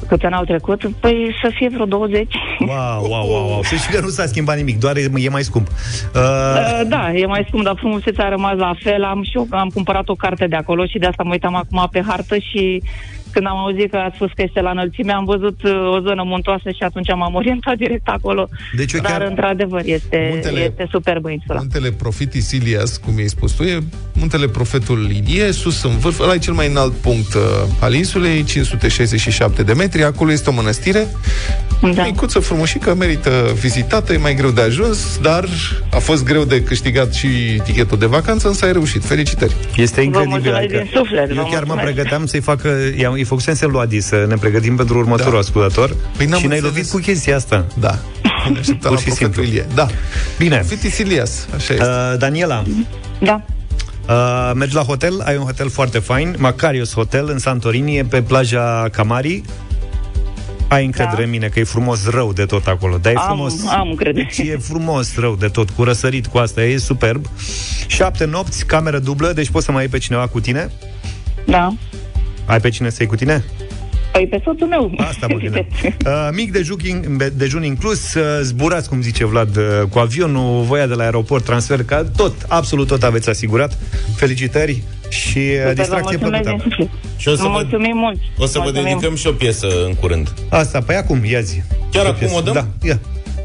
Câți ani au trecut? Păi să fie vreo douăzeci. Wow, wow, wow, wow. Să știi că nu s-a schimbat nimic, doar e, e mai scump. Uh... Uh, da, e mai scump, dar frumusețea a rămas la fel. Am și eu, am cumpărat o carte de acolo și de asta mă uitam acum pe hartă și când am auzit că ați spus că este la înălțime, am văzut o zonă muntoasă și atunci m-am orientat direct acolo. Deci eu chiar... Dar, într-adevă, este, muntele, este superbă insula. Muntele Profitis Ilias, cum i-ai spus tu, e muntele Profetul Ilie, sus în vârf. Ăla e cel mai înalt punct uh, al insulei, cinci sute șaizeci și șapte de metri. Acolo este o mănăstire. Da. Micuță, frumușică, merită vizitată, e mai greu de ajuns, dar a fost greu de câștigat și tichetul de vacanță, însă ai reușit. Felicitări! Este incredibil. Adică din suflet, eu chiar mă pregăteam să-i facă... I-am, îi făcusem să-l luat, să ne pregătim pentru următorul da. ascultător. Păi și ne-ai lovit cu chestia asta. Da. Pur și simplu. Da. Bine. Profitis Ilias. Așa este. Uh, Daniela. Da. Uh, mergi la hotel, ai un hotel foarte fain, Macarius Hotel, în Santorini, pe plaja Camarii. Ai încredere da. în mine că e frumos rău de tot acolo. Dar e am, frumos. Am încredere. Și e frumos rău de tot, cu răsărit, cu asta, e superb. Șapte nopți, cameră dublă, deci poți să mai ai pe cineva cu tine. Da. Ai pe cine să-i cu tine? Păi pe soțul meu. Asta mă gândeam. Uh, mic dejun, dejun inclus, uh, zburați, cum zice Vlad, uh, cu avionul, voia de la aeroport, transfer, ca tot, absolut tot aveți asigurat. Felicitări și uh, distracție plăcută. Și o să vă mulțumim mult. O să vă dedicăm și o piesă în curând. Asta, păi acum, ia zi. Chiar acum o dăm? Da, ia.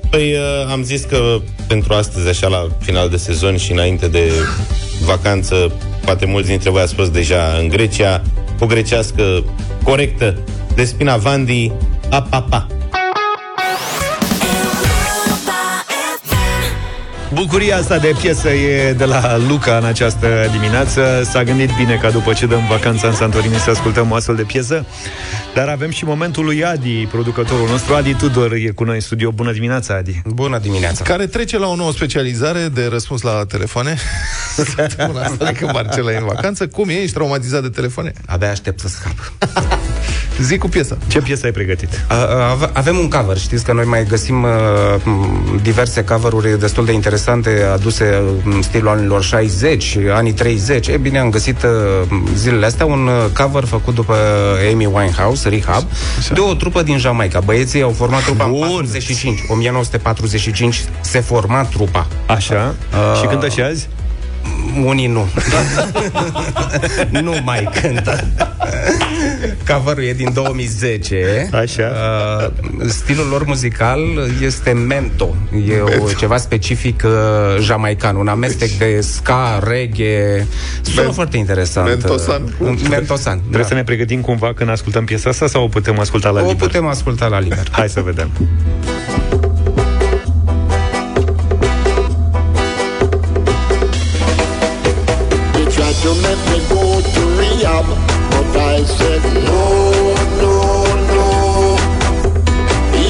Păi uh, am zis că pentru astăzi, așa la final de sezon și înainte de vacanță, poate mulți dintre voi ați fost deja în Grecia, o grecească corectă de Spinavandi, Apapa. Bucuria asta de piesă e de la Luca în această dimineață. S-a gândit bine ca după ce dăm vacanța în Santorini să ascultăm o astfel de piesă. Dar avem și momentul lui Adi, producătorul nostru. Adi Tudor e cu noi în studio. Bună dimineața, Adi! Bună dimineața! Care trece la o nouă specializare de răspuns la telefoane. Săptămâna asta, dacă Marcela e în vacanță. Cum e? Ești traumatizat de telefoane? Abia aștept să scap. Zi cu piesa. Ce piesă ai pregătit? Avem un cover. Știți că noi mai găsim diverse cover-uri destul de interesante, aduse în stilul anilor șaizeci, anii treizeci. E bine, am găsit zilele astea un cover făcut după Amy Winehouse, Rehab, așa, de o trupă din Jamaica. Băieții au format trupa în patruzeci și cinci. o mie nouă sute patruzeci și cinci se forma trupa. Așa. Uh, și cântă și azi? unii nu. Nu mai cântă. Cover-ul e din două mii zece. Așa. Uh, stilul lor muzical este mento. E o, ceva specific uh, jamaican, un amestec de ska, reggae. Sună ben, foarte interesant. Mentosan. Mentosan. Trebuie da. să ne pregătim cumva când ascultăm piesa asta sau o putem asculta la o liber? O putem asculta la liber. Hai să vedem. I said, no, no, no.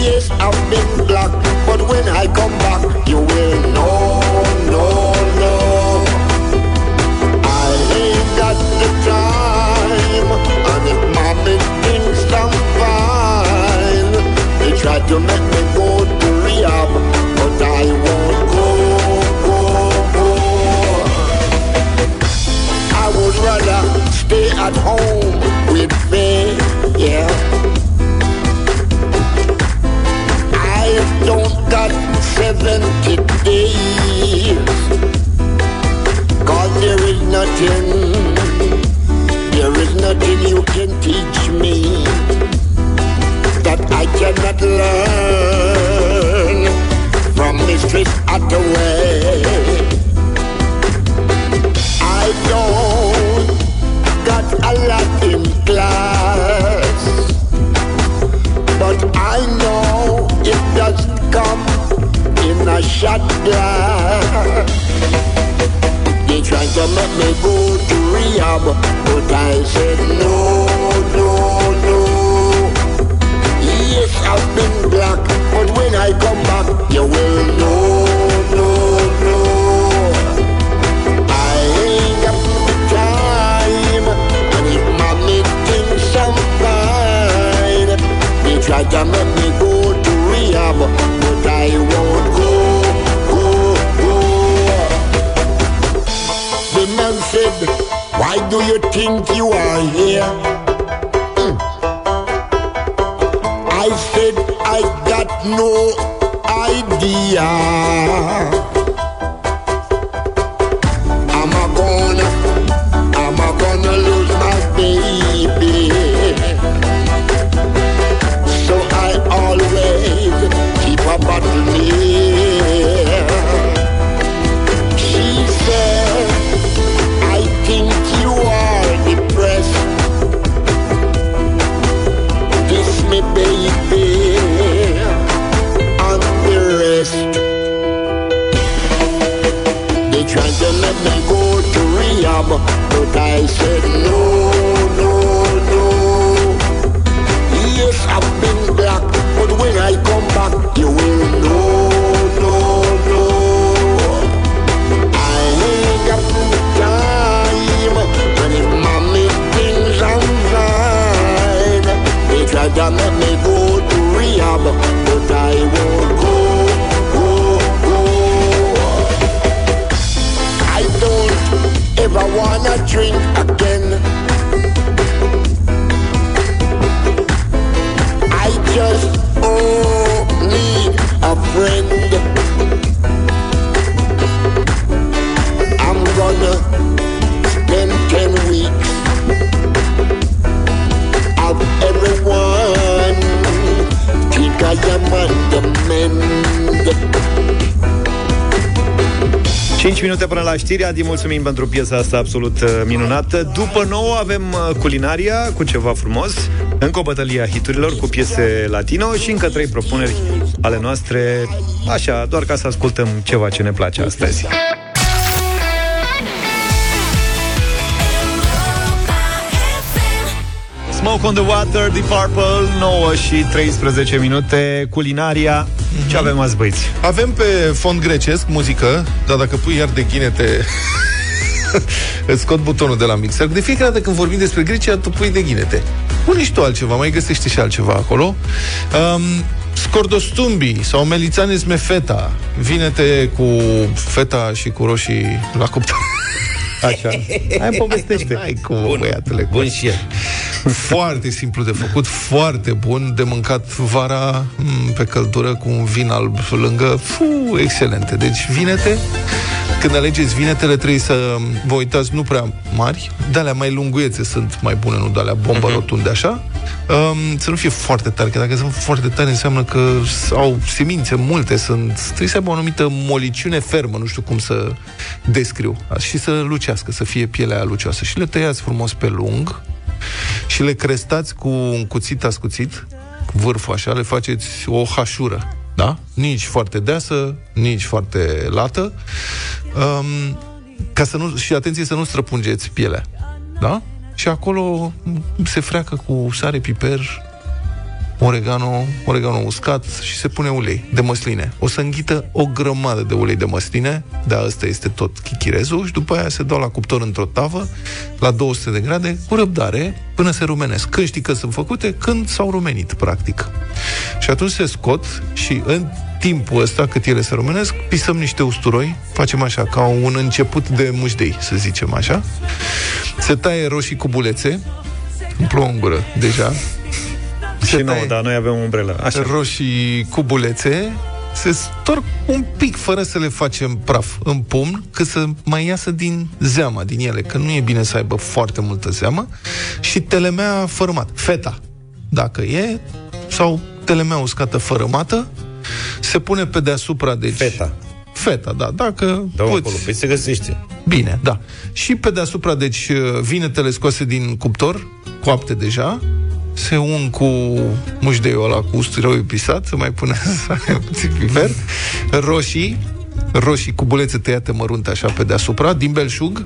Yes, I've been black, but when I come back, you will know, no, no. I ain't got the time, and if my big things done fine, they try to make me go to rehab, but I won't go, go, go. I would rather stay at home. Me, yeah. I don't got seventy days, cause there is nothing, there is nothing you can teach me that I cannot learn from Mistress Attaway. I don't got a lot in class, but I know it does come in a shot glass. They tried to make me go to rehab, but I said no, no, no. Yes, I've been black, but when I come back, you will know, no, no. I ain't got the time, and if my meeting's some fine, they try to make me go to rehab, but I won't go, go, go. The man said, why do you think you are here? Mm. I said, I got no idea. But I said no, no, no. Yes, I've been black, but when I come back, you will know, no, no. I ain't got time, and if mommy thinks I'm fine, they try to make me go to rehab, but I won't go, go, go. I don't ever wanna drink again. I just oh need a friend. I'm gonna spend ten weeks of everyone. Think I am on the mend. cinci minute până la știri. Adi, mulțumim pentru piesa asta absolut minunată. După nouă avem culinaria cu ceva frumos, încă o bătălie a hiturilor cu piese latino și încă trei propuneri ale noastre, așa, doar ca să ascultăm ceva ce ne place astăzi. Smoke on the Water, The Purple, nouă și treisprezece minute, culinaria. Ce avem azi, băiți? Avem pe fond grecesc muzică, dar dacă pui iar de ghinete, îți scot butonul de la mixer. De fiecare dată când vorbim despre Grecia, tu pui de ghinete. Pune și tu altceva, mai găsești și altceva acolo. Um, Scordostumbii sau Melițanes me feta, vinete cu feta și cu roșii la cuptor. Așa. Hai, povestește. Hai cu băiatule. Bun și el. Foarte simplu de făcut, foarte bun de mâncat vara, pe căldură, cu un vin alb lângă. Fu, excelente. Deci vinete Când alegeți vinetele, trebuie să vă uitați nu prea mari, de-alea mai lunguiețe sunt mai bune, nu de-alea bombă uh-huh. rotunde, așa. Um, să nu fie foarte tare, că dacă sunt foarte tare înseamnă că au semințe multe, sunt, trebuie să aibă o anumită moliciune fermă, nu știu cum să descriu, și să lucească, să fie pielea lucioasă. Și le tăiați frumos pe lung și le crestați cu un cuțit ascuțit, vârful așa, le faceți o hașură. Da? Nici foarte deasă, nici foarte lată. Um, ca să nu, și atenție să nu străpungeți pielea. Da? Și acolo se freacă cu sare, piper, oregano, oregano uscat și se pune ulei de măsline. O să înghită o grămadă de ulei de măsline, dar ăsta este tot chichirezul, și după aia se dau la cuptor într-o tavă, la două sute de grade, cu răbdare, până se rumenesc. Când știi că sunt făcute, când s-au rumenit, practic. Și atunci se scot și în timpul ăsta, cât ele se rumenesc, pisăm niște usturoi, facem așa, ca un început de mușdei, să zicem așa. Se taie roșii cu bulețe, îmi plouă în gură, deja. Și nou, dar noi avem umbrelă. Așa. Roșii cu bulețe se storc un pic, fără să le facem praf, în pumn, că să mai iasă din zeama, din ele, că nu e bine să aibă foarte multă zeamă. Și telemea fărâmat, feta, dacă e, sau telemea uscată fărâmată, se pune pe deasupra, deci... Feta. Feta, da, dacă da, poți... Acolo, păi se găsește. Bine, da. Și pe deasupra, deci, vinetele scoase din cuptor, coapte deja, se un cu mușdeiul ăla, cu usturoiul pisat, se mai pune puțin piper, roșii, roșii cu bulețe tăiate mărunte așa pe deasupra, din belșug,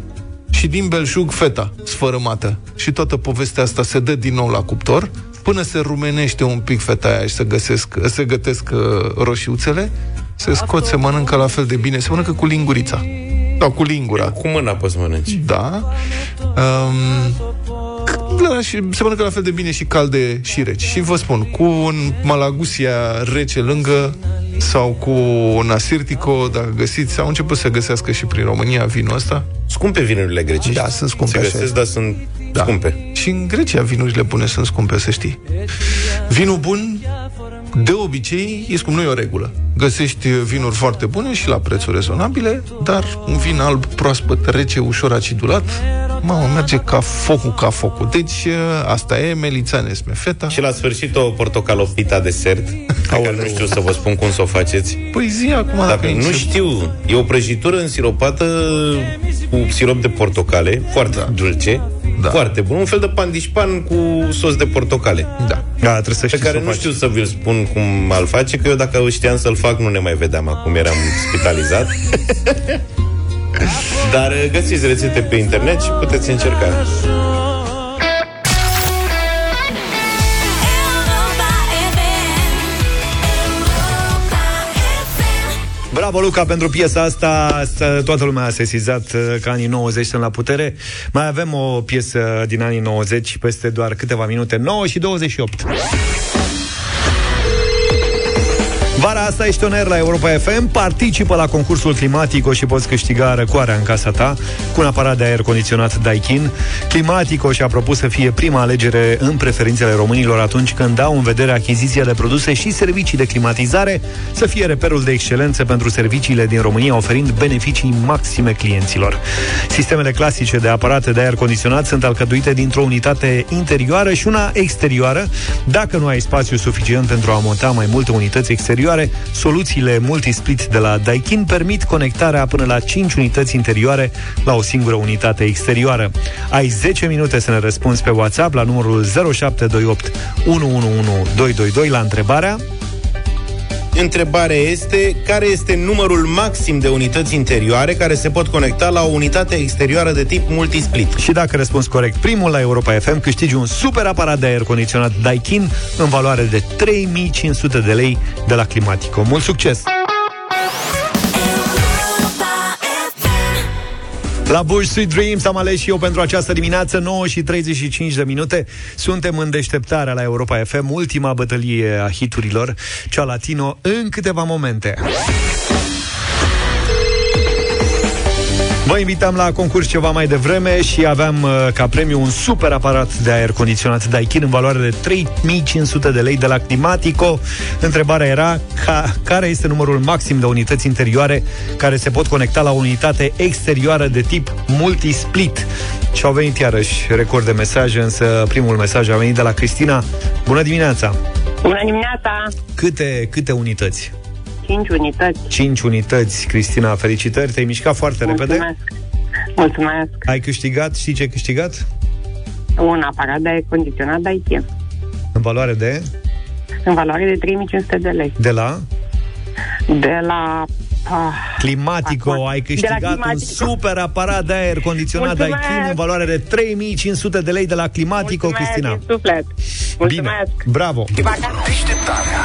și din belșug feta sfărâmată. Și toată povestea asta se dă din nou la cuptor, până se rumenește un pic feta aia și se, găsesc, se gătesc roșiuțele, se scot, se mănâncă la fel de bine, se mănâncă cu lingurița. Sau cu lingura. Cu mâna poți mănânci. Da. Um, și se mănâncă la fel de bine și calde și reci. Și vă spun, cu un malagusia rece lângă sau cu un asirtico, dacă găsiți, au început să găsească și prin România vinul ăsta. Scumpe vinurile grecești. Da, sunt scumpe. Se găsesc, așa, dar sunt da. scumpe. Și în Grecia vinurile bune sunt scumpe, să știi. Vinul bun, de obicei, e scump, nu e o regulă. Găsești vinuri foarte bune și la prețuri rezonabile, dar un vin alb, proaspăt, rece, ușor acidulat, mamă, merge ca focul, ca focul. Deci, asta e, melițane, smefeta. Și la sfârșit o portocalopita desert, care nu știu să vă spun cum să o faceți. Păi zi acum, dacă, dacă nu știu, e o prăjitură însirupată cu sirop de portocale, foarte da. dulce. Da. Foarte bun, un fel de pandișpan cu sos de portocale. Da. Da, trebuie să știu pe care să nu faci. Știu să vi-l spun cum al face, că eu dacă știam să-l fac nu ne mai vedeam acum, eram spitalizat. Dar găsiți rețete pe internet și puteți încerca. Bravo, Luca, pentru piesa asta. Toată lumea a sesizat că anii nouăzeci sunt la putere. Mai avem o piesă din anii nouăzeci peste doar câteva minute, nouă și douăzeci și opt. Vara asta ești on air la Europa F M, participă la concursul Climatico și poți câștiga răcoarea în casa ta cu un aparat de aer condiționat Daikin. Climatico și-a propus să fie prima alegere în preferințele românilor atunci când dau în vedere achiziția de produse și servicii de climatizare, să fie reperul de excelență pentru serviciile din România, oferind beneficii maxime clienților. Sistemele clasice de aparate de aer condiționat sunt alcătuite dintr-o unitate interioară și una exterioară. Dacă nu ai spațiu suficient pentru a monta mai multe unități exterioare, soluțiile multisplit de la Daikin permit conectarea până la cinci unități interioare la o singură unitate exterioară. Ai zece minute să ne răspunzi pe WhatsApp la numărul zero șapte doi opt unu unu unu doi doi doi la întrebarea... Întrebarea este, care este numărul maxim de unități interioare care se pot conecta la o unitate exterioară de tip multisplit? Și dacă răspunzi corect primul la Europa F M, câștigi un super aparat de aer condiționat Daikin în valoare de trei mii cinci sute de lei de la Climatico. Mult succes! La Bush Sweet Dreams am ales și eu pentru această dimineață, nouă și treizeci și cinci de minute. Suntem în deșteptarea la Europa F M, ultima bătălie a hiturilor, cea latino, în câteva momente. Vă invitam la concurs ceva mai devreme și aveam ca premiu un super aparat de aer condiționat Daikin în valoare de trei mii cinci sute de lei de la Climatico. Întrebarea era ca, care este numărul maxim de unități interioare care se pot conecta la o unitate exterioară de tip multisplit. Și au venit iarăși record de mesaje, însă primul mesaj a venit de la Cristina. Bună dimineața! Bună dimineața! Câte, câte unități? cinci unități. cinci unități, Cristina, felicitări, te-ai mișcat foarte Mulțumesc. repede. Mulțumesc! Ai câștigat, știi ce ai câștigat? Un aparat de aer condiționat Daikin. În valoare de? În valoare de trei mii cinci sute de lei. De la? De la... Ah, Climatico, acum. Ai câștigat un super aparat de aer condiționat Daikin în valoare de trei mii cinci sute de lei de la Climatico. Mulțumesc, Cristina. Mulțumesc. Mulțumesc. Bine, bravo. Deșteptarea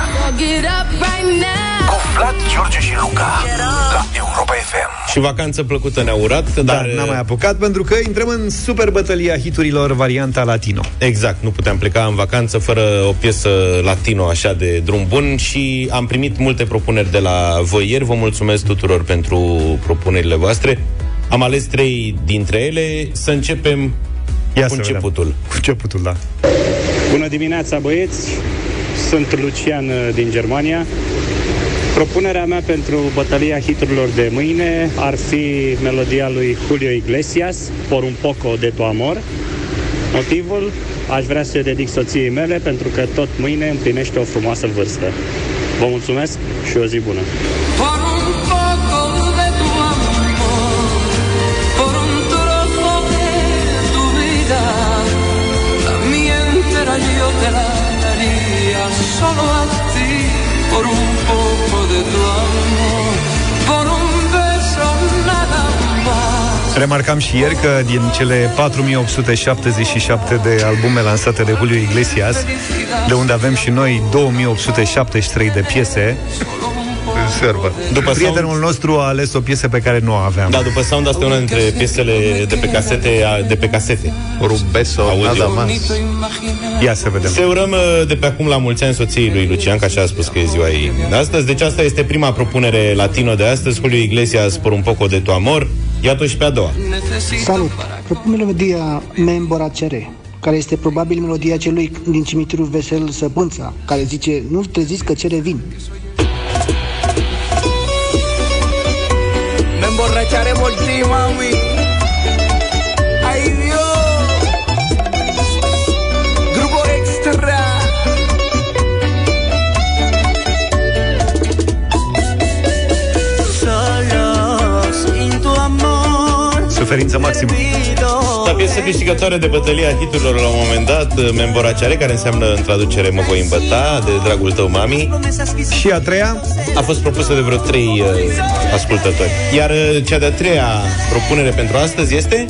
cu Vlad, George și Luca la Europa F M. Și vacanță plăcută ne-a urat, dar da, n-am mai apucat pentru că intrăm în super bătălia hiturilor varianta latino. Exact, nu puteam pleca în vacanță fără o piesă latino așa de drum bun și am primit multe propuneri de la voi ieri. Vă mulțumesc tuturor pentru propunerile voastre. Am ales trei dintre ele. Să începem Ia cu începutul. Cu începutul, da. Bună dimineața, băieți! Sunt Lucian din Germania. Propunerea mea pentru bătălia hiturilor de mâine ar fi melodia lui Julio Iglesias, Por un poco de tu amor. Motivul? Aș vrea să-i dedic soției mele pentru că tot mâine împlinește o frumoasă vârstă. Vă mulțumesc și o zi bună! Solo a ti, por un poco de tu amor, por un beso nada más. Remarcam și ieri că din cele patru mii opt sute șaptezeci și șapte de albume lansate de Julio Iglesias, de unde avem și noi două mii opt sute șaptezeci și trei de piese, servă. După prietenul sound... nostru a ales o piesă pe care nu o aveam. Da, după Sound, asta e una dintre piesele de pe casete, de pe casete. Rubeso, Adamas. Ia să vedem. Se urăm de pe acum la mulți ani soției lui Lucian, că așa a spus că e ziua ei astăzi. Deci asta este prima propunere latino de astăzi, Julio Iglesias, Por un poco de tu amor. Iată și pe a doua. Salut! Propun melodia Me Emboracere, care este probabil melodia celui din cimitirul vesel Săpânța, care zice, nu te zici că cere vin. Emborracharé por ti, mami. Ay, Dios. Grupo Extra. Suferință maximă. Asta piesă câștigătoare de bătălia hiturilor la un moment dat, Me Emborracharé, care înseamnă în traducere Mă voi îmbăta, de dragul tău, mami. Și a treia a fost propusă de vreo trei uh, ascultători. Iar uh, cea de-a treia propunere pentru astăzi este...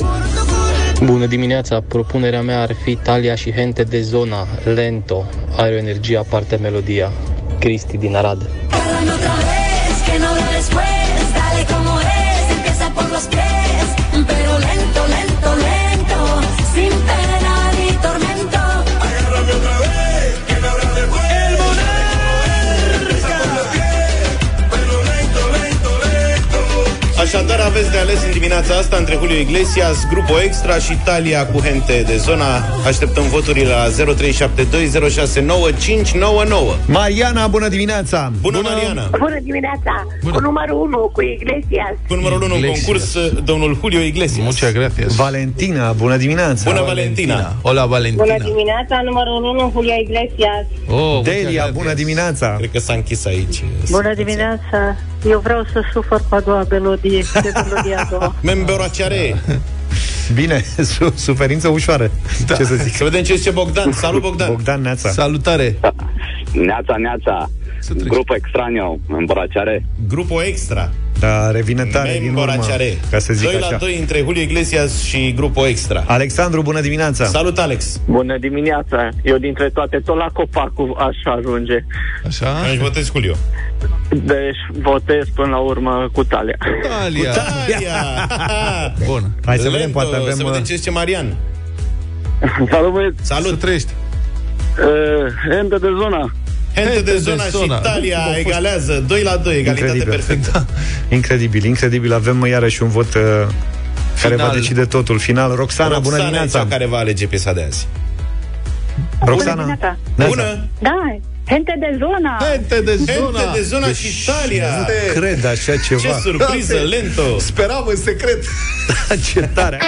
Bună dimineața, propunerea mea ar fi Talia și Gente de Zona, Lento, are o energie aparte melodia. Cristi din Arad. Așadar, aveți de ales în dimineața asta între Julio Iglesias, Grupo Extra și Italia cu Gente de Zona. Așteptăm voturile la zero trei șapte doi zero șase nouă cinci nouă nouă. Mariana, bună dimineața! Bună, bună Mariana! Bună dimineața! Bună. Cu numărul unu, cu Iglesias. Cu numărul unu în concurs, domnul Julio Iglesias. Muchas gracias. Valentina, bună dimineața! Bună, Valentina! Valentina. Hola, Valentina! Bună dimineața, numărul unu, Julio Iglesias. Oh, Delia, bună dimineața! Cred că s-a închis aici. Bună dimineața! Eu vreau să sufăr pe a doua melodie, de melodia a doua. Me Emborracharé. Bine, su- suferință ușoară. Da. Ce să zic? Să vedem ce zice Bogdan. Salut, Bogdan. Bogdan, neața. Salutare. Neața, neața. Grupo Extraño, Me Emborracharé. Grupo Extra. Da, revine tare din urmă, ca să zic doi la așa. doi între Julio Iglesias și Grupo Extra. Alexandru, bună dimineața. Salut, Alex. Bună dimineața. Eu dintre toate, tot la copacul aș ajunge. Așa? Aici votez Julio. Deci votez până la urmă cu Talia. Talia. Cu Talia. Bun. Hai să Lento, vedem, poate avem... Să vedem ce zice Marian. Salut, băieți. Salut. Să trăiești. Uh, Gente de Zona. Gente de Zona și Italia egalează doi la doi, egalitate incredibil. Perfectă. Incredibil, incredibil. Avem iarăși un vot uh, Final. Care va decide totul. Final. Roxana, Roxana bună dimineața. Care va alege piesa de azi. Roxana. Bună. Bună. Da. Gente de zona. Gente de zona. Gente de zona deci și Italia. Nu cred așa ceva. Ce surpriză, da, lento. Speram în secret. Ce tare.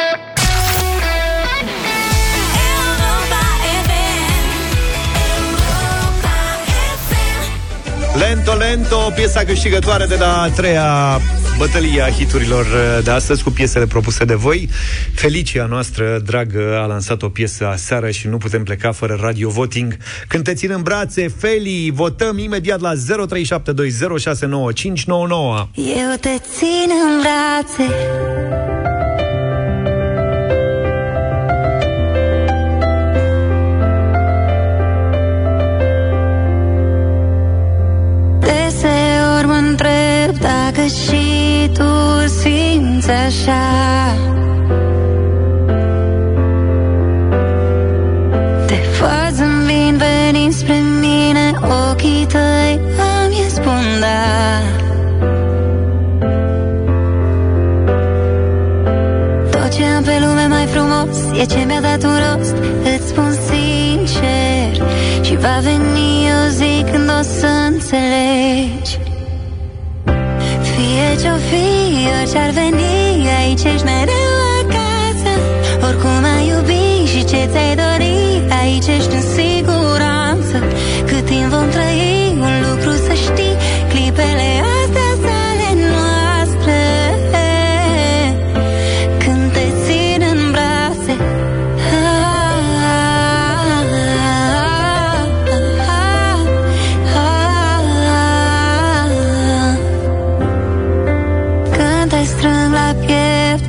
Lento, lento, piesa câștigătoare de la a treia bătălia hiturilor de astăzi cu piesele propuse de voi. Felicia noastră, dragă, a lansat o piesă aseară și nu putem pleca fără radio voting. Când te țin în brațe, Feli, votăm imediat la zero trei șapte doi zero șase nouă cinci nouă nouă. Eu te țin în brațe, dacă și tu simți așa, te faci în vin, veni spre mine, ochii tăi îmi spun da. Tot ce am pe lume mai frumos e ce mi-a dat un rost, îți spun sincer, și va veni o zi când o să înțelegi. Fie ce-o fi, orice-ar veni, aici ești mereu acasă. Oricum ai iubi și ce ți-ai dori, aici ești în siguranță. Cât timp vom trăi, un lucru să știi, clipele astea sunt ale noastre. Când te țin în brațe,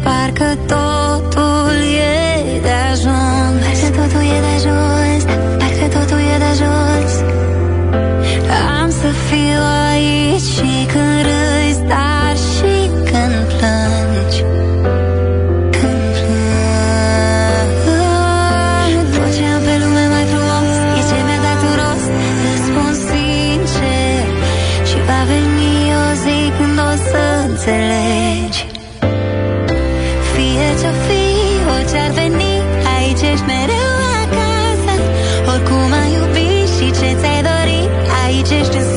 parcă totul e de ajuns. Parcă totul e de ajuns. Parcă totul e de ajuns. Am să fiu aici și când râzi, dar și când plângi. Când plângi. Tot ce am pe lume mai frumos e ce mi-a dat un rost, îți spun sincer, și va veni o zi când o să înțelegi. Ce-o fi, orice-ar veni, aici ești mereu acasă. Oricum ai iubi și ce ți-ai dori, aici ești în siguranță.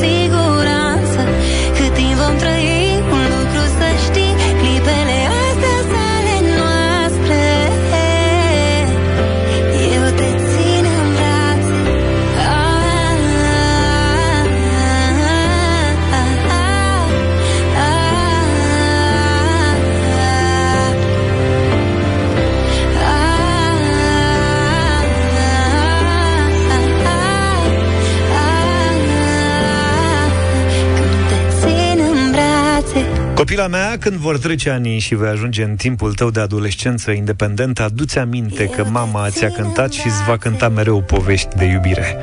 Cât timp vom trăi, un lucru să știi, clipele astea sunt ale noastre. Eu te țin în brațe. Ah, ah, ah, ah, ah, ah, ah. Copila mea, când vor trece anii și vei ajunge în timpul tău de adolescență independentă, adu-ți aminte că mama ți-a cântat și îți va cânta mereu povești de iubire.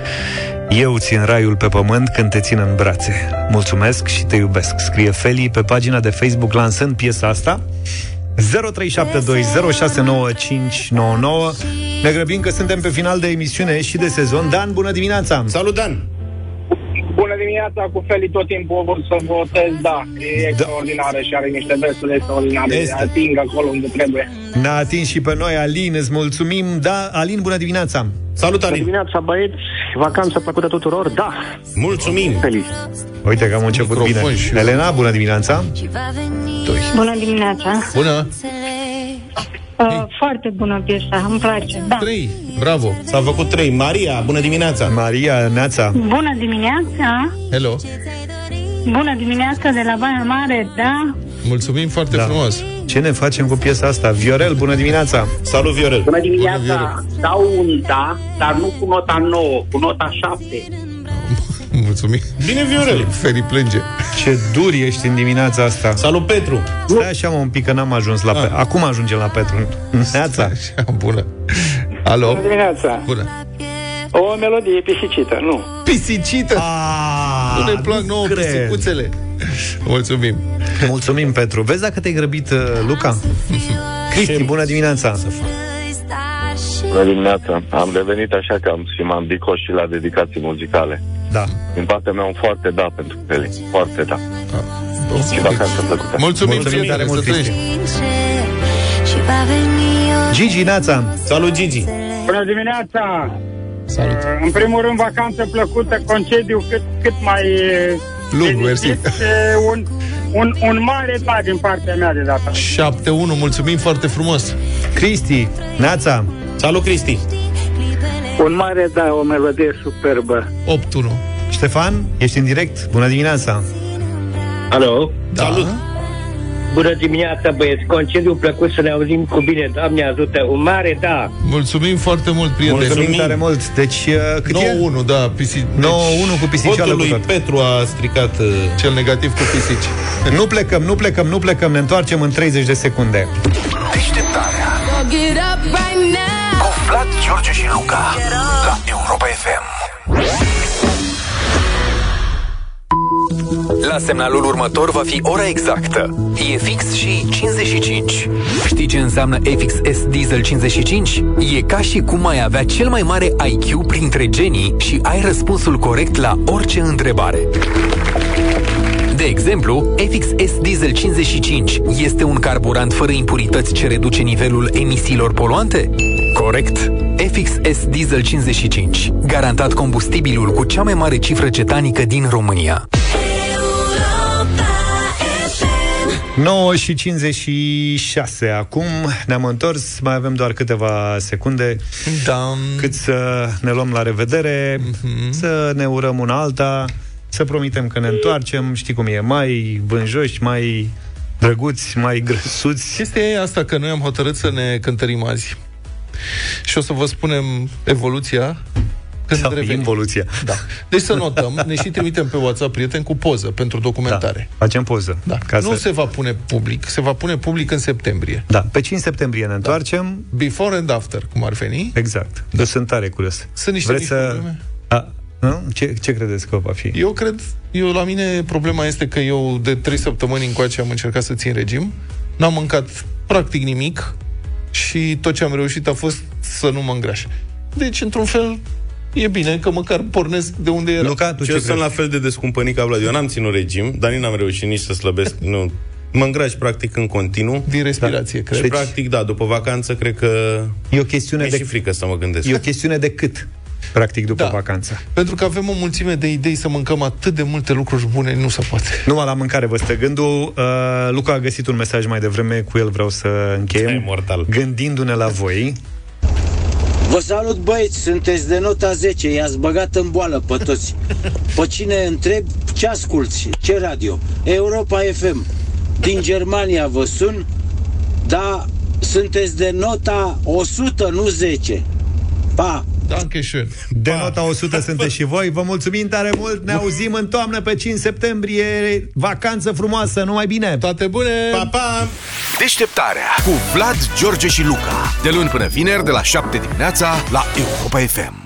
Eu țin raiul pe pământ când te țin în brațe. Mulțumesc și te iubesc, scrie Feli pe pagina de Facebook lansând piesa asta. zero trei șapte doi zero șase nouă cinci nouă nouă. Ne grăbim că suntem pe final de emisiune și de sezon. Dan, bună dimineața! Salut, Dan! Bună dimineața, cu Feli tot timpul vor să votez, da, e da. Extraordinară și are niște versuri extraordinare, este. Ating acolo unde trebuie. Ne-a atins și pe noi, Alin, îți mulțumim, da, Alin, bună dimineața. Salut, Alin. Bună dimineața, băieți, vacanță plăcută tuturor, da. Mulțumim. Feliz. Uite că am început microfon bine. Și... Elena, bună dimineața. Doi. Bună dimineața. Bună. Uh, foarte bună piesa, îmi place, da. Trei, bravo, s-a făcut trei. Maria, bună dimineața. Maria, neața. Bună dimineața. Hello. Bună dimineața de la Baia Mare, da. Mulțumim foarte da. frumos. Ce ne facem cu piesa asta? Viorel, bună dimineața. Salut, Viorel. Bună dimineața, bună, Viorel. Dau un da, dar nu cu nota nouă, cu nota șapte. Mulțumim. Bine, Viorel. Feri plânge. Ce dur ești în dimineața asta. Salut, Petru. Stai așa mă, un pic, că n-am ajuns la Petru. Acum ajungem la Petru. Neața. Bună. Alo. Bună dimineața. Bună. O melodie pisicită, nu? Pisicită? Aaaa, nu ne plac nouă pisicuțele. Mulțumim. Mulțumim, Petru. Vezi dacă te-ai grăbit, Luca? Cristi, bună dimineața. Bună dimineața. Am devenit așa că am și m-am dicoș și la dedicații muzicale. Da. Din partea mea un foarte da pentru Feli. Foarte da. da. Și vacanță plăcută. Mulțumim, mulțumim tare mult, Cristi. Gigi, nața! Salut, Gigi! Bună dimineața! Salut! În primul rând, vacanță plăcută, concediu cât, cât mai... Lung, mersi! Un, un, un mare da din partea mea de data. șapte unu, mulțumim foarte frumos! Cristi, nața! Salut, Cristi! Un mare da, o melodie superbă. opt unu. Ștefan, ești în direct? Bună dimineața! Alo! Da. Salut! Bună dimineața, băieți! Concediu plăcut, să ne auzim cu bine. Doamne ajută! Un mare da! Mulțumim foarte mult, prieteni! Mulțumim, Mulțumim tare mult! Deci, cât e? nouă unu, da, pisici. nouă unu cu pisicioală. Votul lui Petru a stricat uh... cel negativ cu pisici. Nu plecăm, nu plecăm, nu plecăm, ne întoarcem în treizeci de secunde. Deșteptarea cu Vlad, George și Luca la Europa F M. La semnalul următor va fi ora exactă. E fix și cincizeci și cinci. Știi ce înseamnă F X S Diesel cincizeci și cinci? E ca și cum ai avea cel mai mare I Q printre genii și ai răspunsul corect la orice întrebare. De exemplu, F X S Diesel cincizeci și cinci este un carburant fără impurități ce reduce nivelul emisiilor poluante? Corect! F X S Diesel cincizeci și cinci, garantat combustibilul cu cea mai mare cifră cetanică din România. nouă și cincizeci și șase acum, ne-am întors, mai avem doar câteva secunde, da. Cât să ne luăm la revedere, mm-hmm. Să ne urăm una alta, să promitem că ne întoarcem, știi cum e, mai vânjoși, mai drăguți, mai grăsuți. Chestia e asta că noi am hotărât să ne cântărim azi. Și o să vă spunem evoluția când sau revenim. Involuția. Da. Deci să notăm, ne și trimitem pe WhatsApp, prieteni, cu poză pentru documentare. Da, facem poză. Da. Ca nu să... se va pune public, se va pune public în septembrie. Da, pe cinci septembrie ne întoarcem. Da. Before and after, cum ar veni. Exact. Deci sunt tare curios. Sunt niște Vreți să... A, nu? Ce, ce credeți că va fi? Eu cred, eu la mine problema este că eu de trei săptămâni încoace am încercat să țin regim. N-am mâncat practic nimic. Și tot ce am reușit a fost să nu mă îngraș. Deci, într-un fel, e bine că măcar pornesc de unde era. Luca, tu ce eu crezi? Sunt la fel de descumpănit ca Vlad. Eu n-am ținut regim, dar nici n-am reușit nici să slăbesc. Nu. Mă îngraș, practic, în continuu. Din respirație, da. Cred. Deci, practic, da, după vacanță, cred că e o chestiune de... și frică să mă gândesc. E o chestiune de cât, practic, după da. vacanță. Pentru că avem o mulțime de idei să mâncăm atât de multe lucruri bune, nu se poate. Numai la mâncare vă stă gândul. Uh, Luca a găsit un mesaj mai devreme, cu el vreau să încheiem. Mortal. Gândindu-ne la voi. Vă salut, băieți, sunteți de nota zece, i-ați băgat în boală pe toți. Pe cine întreb ce asculți, ce radio? Europa F M. Din Germania vă sun, dar sunteți de nota o sută, nu zece. Pa! De nota o sută sunteți și voi. Vă mulțumim tare mult, ne auzim în toamnă pe cinci septembrie. Vacanță frumoasă, numai bine. Toate bune, pa, pa. Deșteptarea cu Vlad, George și Luca, de luni până vineri de la șapte dimineața la Europa F M.